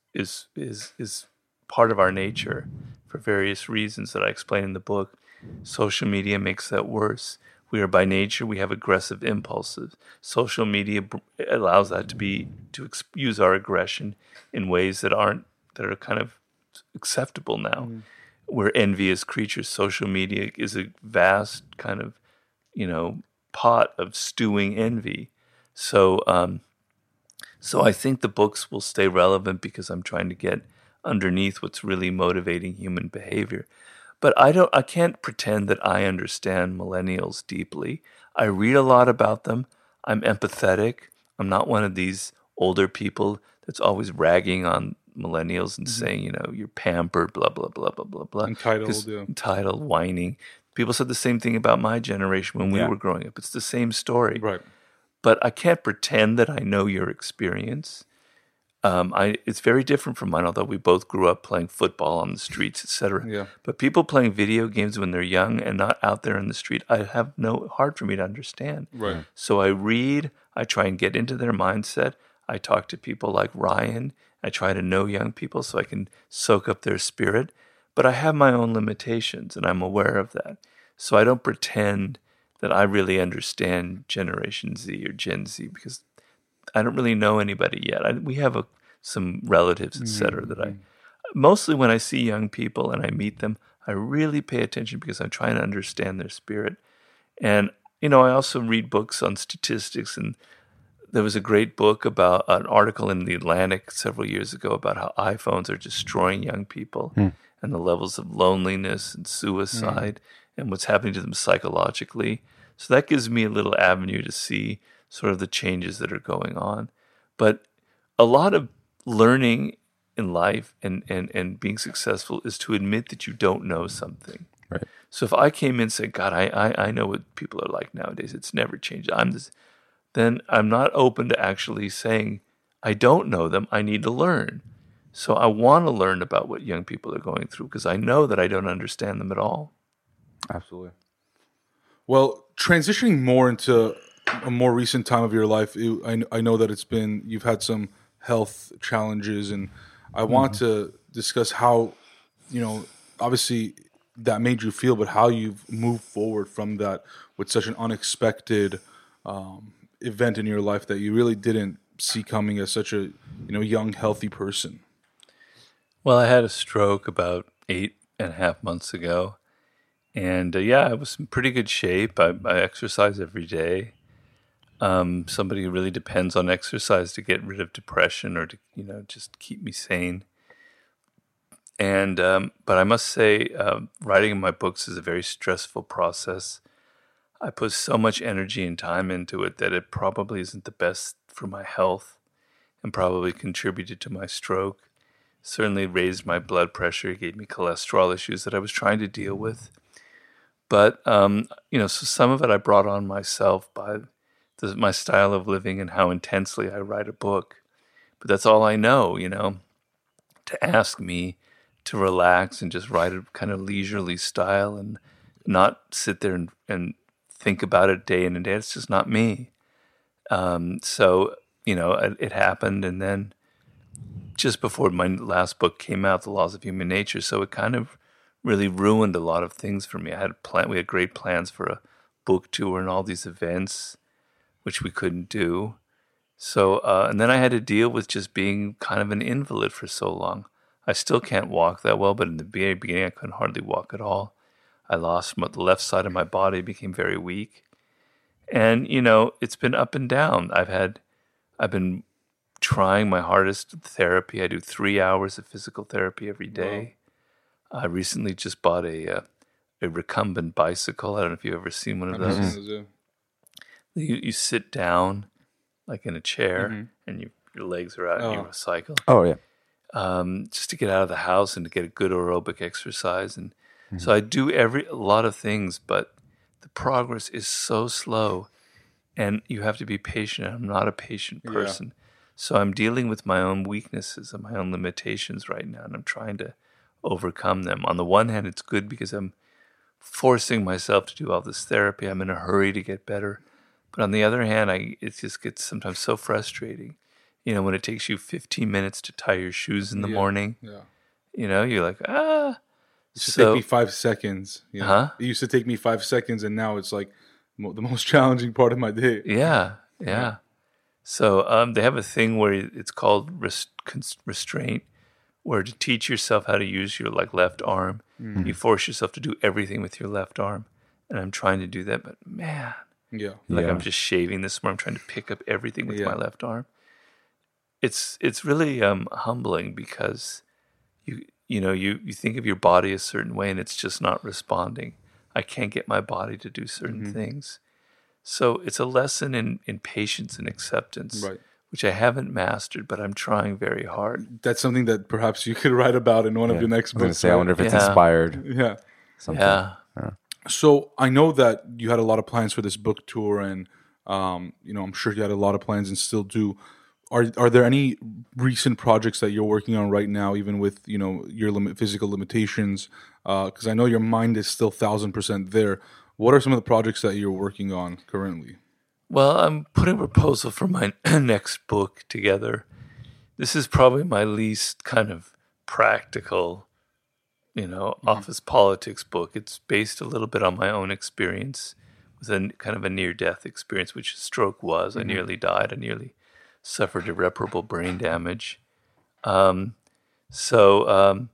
part of our nature for various reasons that I explain in the book. Social media makes that worse. We are by nature, we have aggressive impulses. Social media allows that to use our aggression in ways that are kind of acceptable now. Mm. We're envious creatures. Social media is a vast kind of pot of stewing envy. So I think the books will stay relevant because I'm trying to get underneath what's really motivating human behavior. But I can't pretend that I understand millennials deeply. I read a lot about them. I'm empathetic. I'm not one of these older people that's always ragging on millennials and saying, you're pampered, blah, blah, blah, blah, blah, blah. Entitled, yeah. Entitled, whining. People said the same thing about my generation when we were growing up. It's the same story. Right. But I can't pretend that I know your experience. It's very different from mine, although we both grew up playing football on the streets, et cetera. Yeah. But people playing video games when they're young and not out there in the street, hard for me to understand. Right. So I read. I try and get into their mindset. I talk to people like Ryan. I try to know young people so I can soak up their spirit. But I have my own limitations, and I'm aware of that. So I don't pretend that I really understand Generation Z or Gen Z because I don't really know anybody yet. We have some relatives, et cetera, that mostly when I see young people and I meet them, I really pay attention because I'm trying to understand their spirit. And, I also read books on statistics, and there was a great book about an article in The Atlantic several years ago about how iPhones are destroying young people. Mm. And the levels of loneliness and suicide and what's happening to them psychologically. So that gives me a little avenue to see sort of the changes that are going on. But a lot of learning in life and being successful is to admit that you don't know something. Right. So if I came in and said, God, I know what people are like nowadays. It's never changed. Then I'm not open to actually saying, I don't know them. I need to learn. So I want to learn about what young people are going through because I know that I don't understand them at all. Absolutely. Well, transitioning more into a more recent time of your life, I know that you've had some health challenges, and I want to discuss how, obviously that made you feel, but how you've moved forward from that with such an unexpected event in your life that you really didn't see coming as such a, young, healthy person. Well, I had a stroke about 8.5 months ago, And yeah, I was in pretty good shape. I exercise every day. Somebody who really depends on exercise to get rid of depression or to, you know, just keep me sane. And but I must say, writing my books is a very stressful process. I put so much energy and time into it that it probably isn't the best for my health and probably contributed to my stroke. Certainly raised my blood pressure, gave me cholesterol issues that I was trying to deal with. But, you know, so some of it I brought on myself by my style of living and how intensely I write a book. But that's all I know, you know, to ask me to relax and just write a kind of leisurely style and not sit there and think about it day in and day out. It's just not me. So, you know, it happened. And then just before my last book came out, The Laws of Human Nature, so it kind of really ruined a lot of things for me. We had great plans for a book tour and all these events, which we couldn't do. So, and then I had to deal with just being kind of an invalid for so long. I still can't walk that well, but in the beginning, I couldn't hardly walk at all. I lost the left side of my body, became very weak. And, you know, it's been up and down. I've been trying my hardest therapy. I do 3 hours of physical therapy every day. Wow. I recently just bought a recumbent bicycle. I don't know if you've ever seen one of those. You sit down like in a chair and your legs are out and you cycle. Oh, yeah. Just to get out of the house and to get a good aerobic exercise. And so I do a lot of things, but the progress is so slow and you have to be patient. I'm not a patient person. Yeah. So I'm dealing with my own weaknesses and my own limitations right now, and I'm trying to overcome them. On the one hand, it's good because I'm forcing myself to do all this therapy. I'm in a hurry to get better. But on the other hand, it just gets sometimes so frustrating. You know, when it takes you 15 minutes to tie your shoes in the morning, you know, you're like, It used to take me 5 seconds. You know? It used to take me 5 seconds, and now it's like the most challenging part of my day. Yeah. So they have a thing where it's called restraint, where to teach yourself how to use your left arm, you force yourself to do everything with your left arm. And I'm trying to do that, but man, I'm just shaving this morning. I'm trying to pick up everything with my left arm. It's really humbling because you think of your body a certain way and it's just not responding. I can't get my body to do certain things. So it's a lesson in patience and acceptance, which I haven't mastered, but I'm trying very hard. That's something that perhaps you could write about in one of your next books. I wonder if it's inspired. Yeah. So I know that you had a lot of plans for this book tour, and you know, I'm sure you had a lot of plans and still do. Are there any recent projects that you're working on right now, even with, you know, your physical limitations? Because I know your mind is still 1,000% there. What are some of the projects that you're working on currently? Well, I'm putting a proposal for my next book together. This is probably my least kind of practical, you know, office politics book. It's based a little bit on my own experience with a kind of a near-death experience, which stroke was. I nearly died. I nearly suffered irreparable brain damage. I have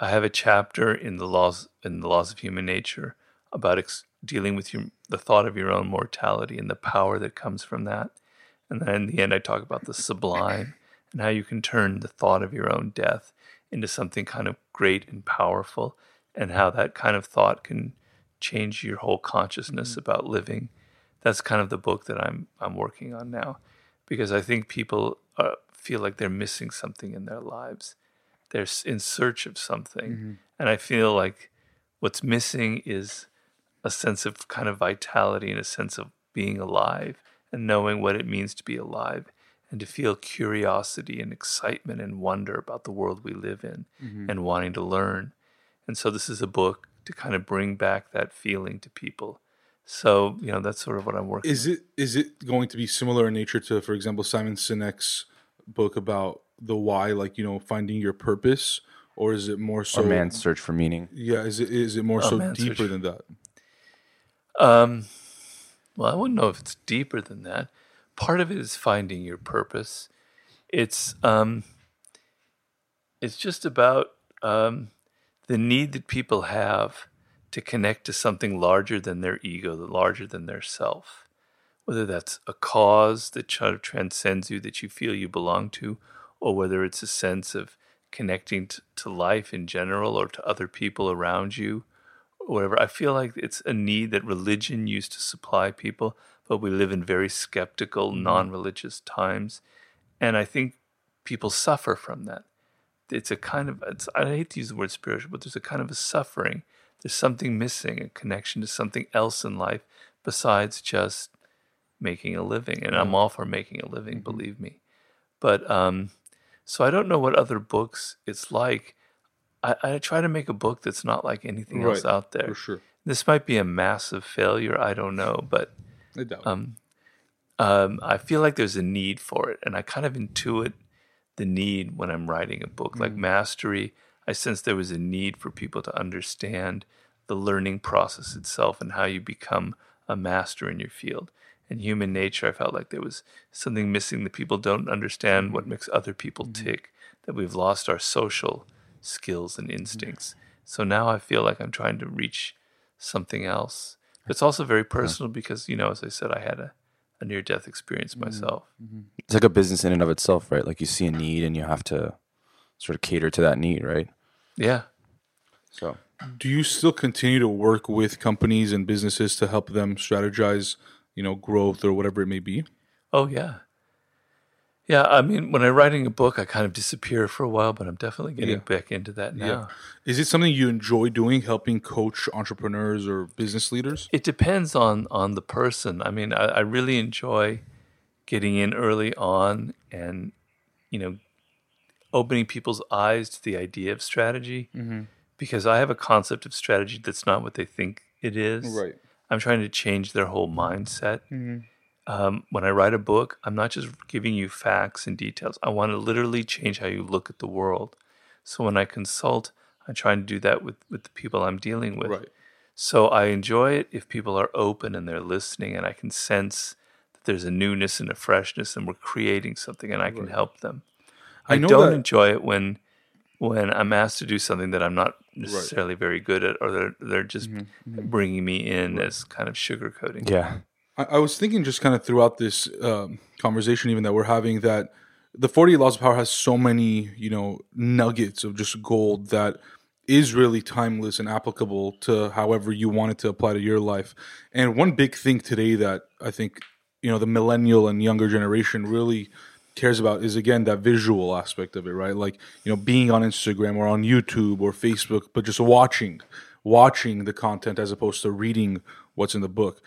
a chapter in the laws of Human Nature about dealing with the thought of your own mortality and the power that comes from that. And then in the end, I talk about the sublime and how you can turn the thought of your own death into something kind of great and powerful, and how that kind of thought can change your whole consciousness about living. That's kind of the book that I'm working on now. Because I think people feel like they're missing something in their lives. They're in search of something. And I feel like what's missing is a sense of kind of vitality and a sense of being alive and knowing what it means to be alive and to feel curiosity and excitement and wonder about the world we live in and wanting to learn. And so this is a book to kind of bring back that feeling to people. So, you know, that's sort of what I'm working on. Is it going to be similar in nature to, for example, Simon Sinek's book about the why, like, you know, finding your purpose? Or is it more so... Or man's search for meaning. Yeah, is it more so deeper than that? Well, I wouldn't know if it's deeper than that. Part of it is finding your purpose. It's just about the need that people have to connect to something larger than their ego, larger than their self. Whether that's a cause that transcends you, that you feel you belong to, or whether it's a sense of connecting to life in general or to other people around you, or whatever. I feel like it's a need that religion used to supply people, but we live in very skeptical, non-religious times. And I think people suffer from that. It's a kind of, I hate to use the word spiritual, but there's a kind of a suffering. There's something missing, a connection to something else in life besides just making a living. And I'm all for making a living, believe me. But so I don't know what other books it's like. I try to make a book that's not like anything else out there. For sure. This might be a massive failure. I don't know, but I doubt it. I feel like there's a need for it, and I kind of intuit the need when I'm writing a book. Like Mastery, I sense there was a need for people to understand the learning process itself and how you become a master in your field. In Human Nature, I felt like there was something missing, that people don't understand what makes other people tick, that we've lost our social skills and instincts. So now I feel like I'm trying to reach something else. But it's also very personal because, you know, as I said, I had a near-death experience myself. It's like a business in and of itself, right? Like you see a need and you have to sort of cater to that need, right? Yeah. So, do you still continue to work with companies and businesses to help them strategize, you know, growth or whatever it may be? Oh, yeah. Yeah, I mean, when I'm writing a book, I kind of disappear for a while, but I'm definitely getting back into that now. Yeah. Is it something you enjoy doing, helping coach entrepreneurs or business leaders? It depends on the person. I mean, I really enjoy getting in early on and, you know, opening people's eyes to the idea of strategy, because I have a concept of strategy that's not what they think it is. Right. I'm trying to change their whole mindset. When I write a book, I'm not just giving you facts and details. I want to literally change how you look at the world. So when I consult, I'm trying to do that with the people I'm dealing with. Right. So I enjoy it if people are open and they're listening, and I can sense that there's a newness and a freshness, and we're creating something, and I can help them. I don't enjoy it when I'm asked to do something that I'm not necessarily very good at, or they're just bringing me in as kind of sugarcoating. Yeah. I was thinking just kind of throughout this conversation even that we're having, that the 48 Laws of Power has so many, you know, nuggets of just gold that is really timeless and applicable to however you want it to apply to your life. And one big thing today that I think, you know, the millennial and younger generation really cares about is, again, that visual aspect of it, right? Like, you know, being on Instagram or on YouTube or Facebook, but just watching the content as opposed to reading what's in the book.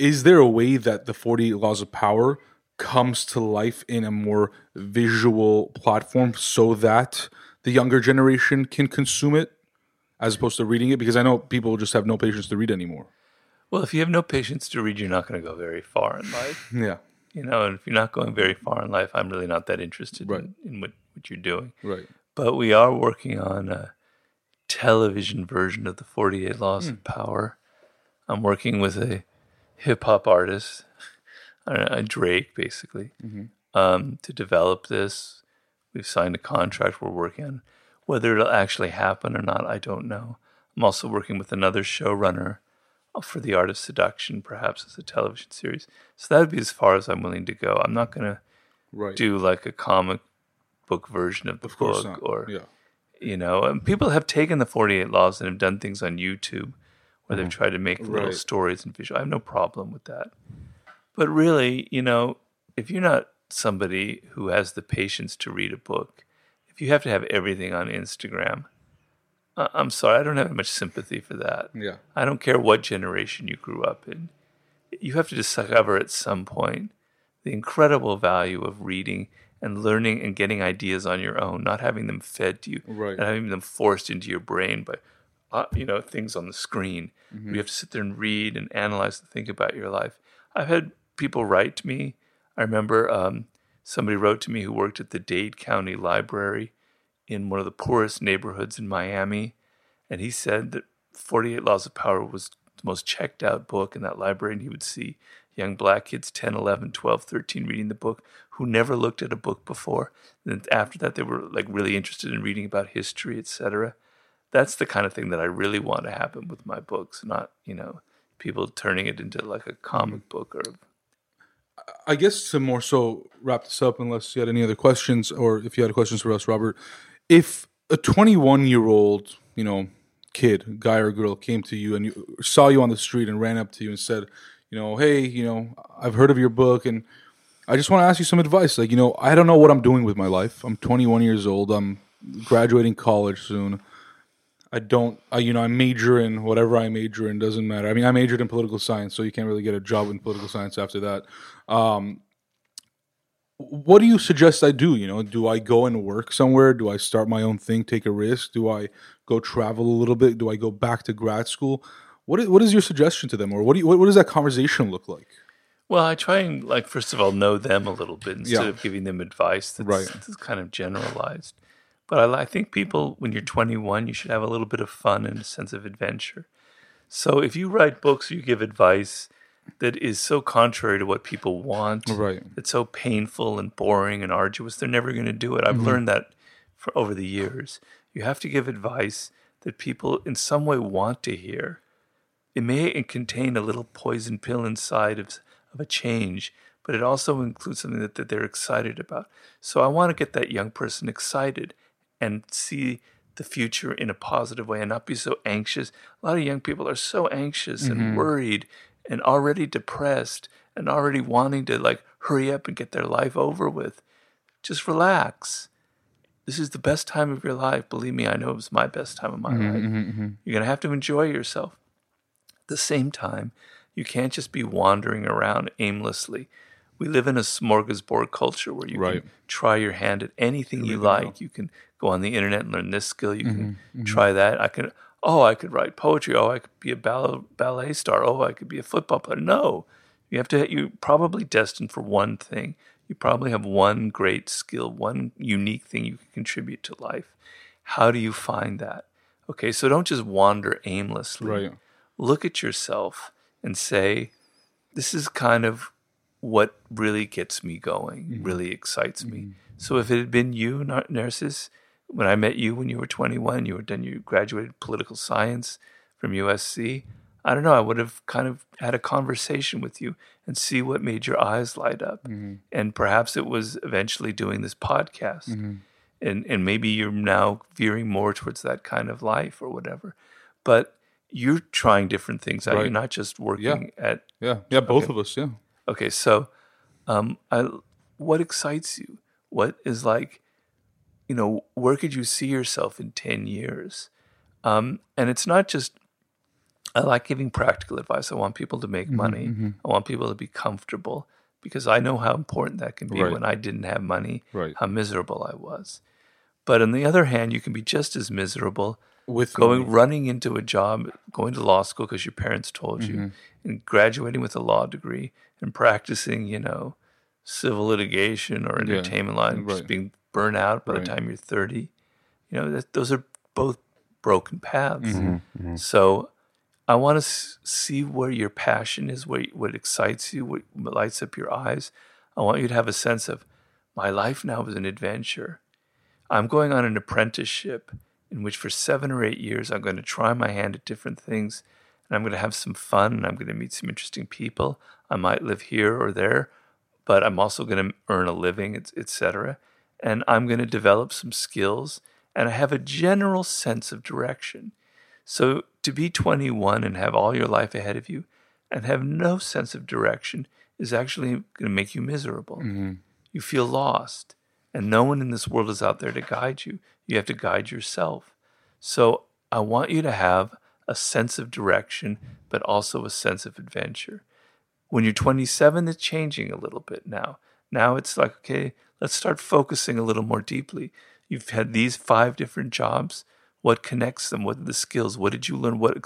Is there a way that the 48 Laws of Power comes to life in a more visual platform so that the younger generation can consume it as opposed to reading it? Because I know people just have no patience to read anymore. Well, if you have no patience to read, you're not going to go very far in life. Yeah. You know, and if you're not going very far in life, I'm really not that interested in what you're doing. Right. But we are working on a television version of the 48 Laws of Power. I'm working with a hip-hop artist, Drake, basically, to develop this. We've signed a contract. We're working on whether it'll actually happen or not. I don't know. I'm also working with another showrunner for The Art of Seduction, perhaps as a television series. So that would be as far as I'm willing to go. I'm not going to do like a comic book version of the book. Or, you know, and people have taken the 48 Laws and have done things on YouTube where they've tried to make little stories and visual. I have no problem with that. But really, you know, if you're not somebody who has the patience to read a book, if you have to have everything on Instagram, I'm sorry, I don't have much sympathy for that. Yeah, I don't care what generation you grew up in. You have to discover at some point the incredible value of reading and learning and getting ideas on your own, not having them fed to you, and having them forced into your brain by things on the screen. You have to sit there and read and analyze and think about your life. I've had people write to me. I remember somebody wrote to me who worked at the Dade County Library in one of the poorest neighborhoods in Miami. And he said that 48 Laws of Power was the most checked out book in that library. And he would see young black kids, 10, 11, 12, 13, reading the book, who never looked at a book before. And after that, they were like really interested in reading about history, etc. That's the kind of thing that I really want to happen with my books, not, you know, people turning it into like a comic book. Or I guess to more so wrap this up, unless you had any other questions, or if you had questions for us, Robert, if a 21-year-old, you know, kid, guy or girl, came to you and saw you on the street and ran up to you and said, you know, hey, you know, I've heard of your book and I just want to ask you some advice. Like, you know, I don't know what I'm doing with my life. I'm 21 years old. I'm graduating college soon. I major in whatever I major in, doesn't matter. I mean, I majored in political science, so you can't really get a job in political science after that. What do you suggest I do? You know, do I go and work somewhere? Do I start my own thing, take a risk? Do I go travel a little bit? Do I go back to grad school? What is your suggestion to them? Or what does that conversation look like? Well, I try and, like, first of all, know them a little bit instead of giving them advice that's kind of generalized. But I think people, when you're 21, you should have a little bit of fun and a sense of adventure. So if you write books, you give advice that is so contrary to what people want, it's so painful and boring and arduous, they're never going to do it. I've learned that over the years. You have to give advice that people in some way want to hear. It may contain a little poison pill inside of a change, but it also includes something that they're excited about. So I want to get that young person excited and see the future in a positive way and not be so anxious. A lot of young people are so anxious and worried and already depressed and already wanting to, like, hurry up and get their life over with. Just relax. This is the best time of your life. Believe me, I know it was my best time of my life. You're going to have to enjoy yourself. At the same time, you can't just be wandering around aimlessly. We live in a smorgasbord culture where you can try your hand at anything you like. You can go on the internet and learn this skill. You can try that. I could write poetry. Oh, I could be a ballet star. Oh, I could be a football player. No, you're probably destined for one thing. You probably have one great skill, one unique thing you can contribute to life. How do you find that? Okay, so don't just wander aimlessly. Look at yourself and say, this is kind of what really gets me going, really excites me. So if it had been you, Narcissus, when I met you when you were 21, you graduated political science from USC, I don't know, I would have kind of had a conversation with you and see what made your eyes light up. And perhaps it was eventually doing this podcast. And maybe you're now veering more towards that kind of life or whatever. But you're trying different things out. You're not just working at... Yeah, both of us, yeah. Okay, so what excites you? What is like, you know, where could you see yourself in 10 years? And it's not just, I like giving practical advice. I want people to make money. I want people to be comfortable because I know how important that can be when I didn't have money, how miserable I was. But on the other hand, you can be just as miserable running into a job, going to law school because your parents told you, and graduating with a law degree and practicing, you know, civil litigation or entertainment law, and just being burnt out by the time you're 30. You know, those are both broken paths. So I want to see where your passion is, what excites you, what lights up your eyes. I want you to have a sense of, my life now is an adventure. I'm going on an apprenticeship in which for 7 or 8 years, I'm going to try my hand at different things, and I'm going to have some fun, and I'm going to meet some interesting people. I might live here or there, but I'm also going to earn a living, etc. And I'm going to develop some skills, and I have a general sense of direction. So to be 21 and have all your life ahead of you and have no sense of direction is actually going to make you miserable. You feel lost. And no one in this world is out there to guide you. You have to guide yourself. So I want you to have a sense of direction, but also a sense of adventure. When you're 27, it's changing a little bit now. Now it's like, okay, let's start focusing a little more deeply. You've had these 5 different jobs. What connects them? What are the skills? What did you learn? What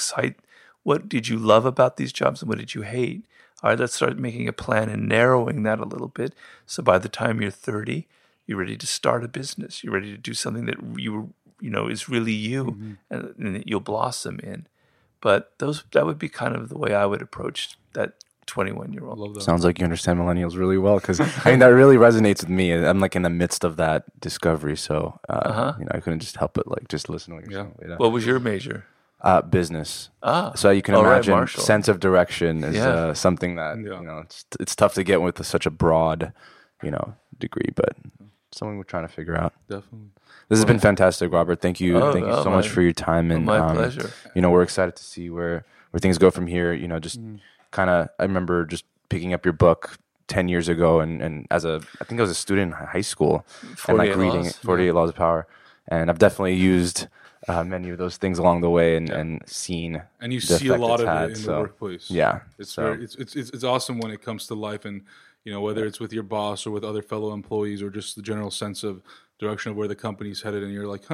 did you love about these jobs and what did you hate? All right, let's start making a plan and narrowing that a little bit. So by the time you're 30, you're ready to start a business. You're ready to do something that you know is really you, and that you'll blossom in. But that would be kind of the way I would approach that 21-year-old. Sounds like you understand millennials really well, because I mean that really resonates with me. I'm like in the midst of that discovery, so you know, I couldn't just help but like just listen to what you're saying. What was your major? Business. So you can imagine sense of direction is something that you know it's tough to get with such a broad, you know, degree, but something we're trying to figure out. Definitely. This has been fantastic, Robert. Thank you. Thank you so much for your time, and my pleasure. You know, we're excited to see where things go from here. You know, just kind of, I remember just picking up your book 10 years ago and as a, I think I was a student in high school and like reading 48 Laws of Power. And I've definitely used many of those things along the way and seen. And you see a lot of it in the workplace. Yeah. It's awesome when it comes to life and, you know, whether it's with your boss or with other fellow employees or just the general sense of direction of where the company's headed. And you're like,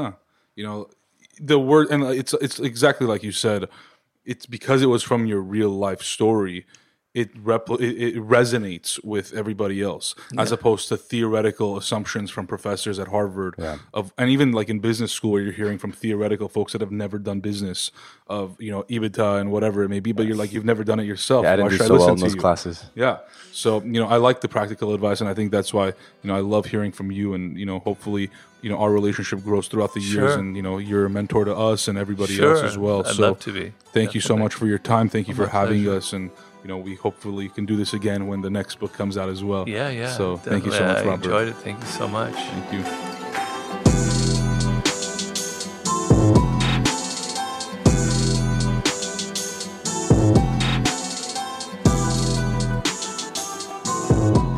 you know, the word, and it's exactly like you said, it's because it was from your real life story, it resonates with everybody else as opposed to theoretical assumptions from professors at Harvard and even like in business school where you're hearing from theoretical folks that have never done business of, you know, EBITDA and whatever it may be, but you're like, you've never done it yourself. I didn't do so well in those classes. Yeah. So, you know, I like the practical advice, and I think that's why, you know, I love hearing from you, and, you know, hopefully, you know, our relationship grows throughout the years, and, you know, you're a mentor to us and everybody else as well. I'd love to be. Thank you so much for your time. Thank you for having us, and, you know, we hopefully can do this again when the next book comes out as well. Yeah, yeah. So thank you so much, Robert. I enjoyed it. Thank you so much. Thank you.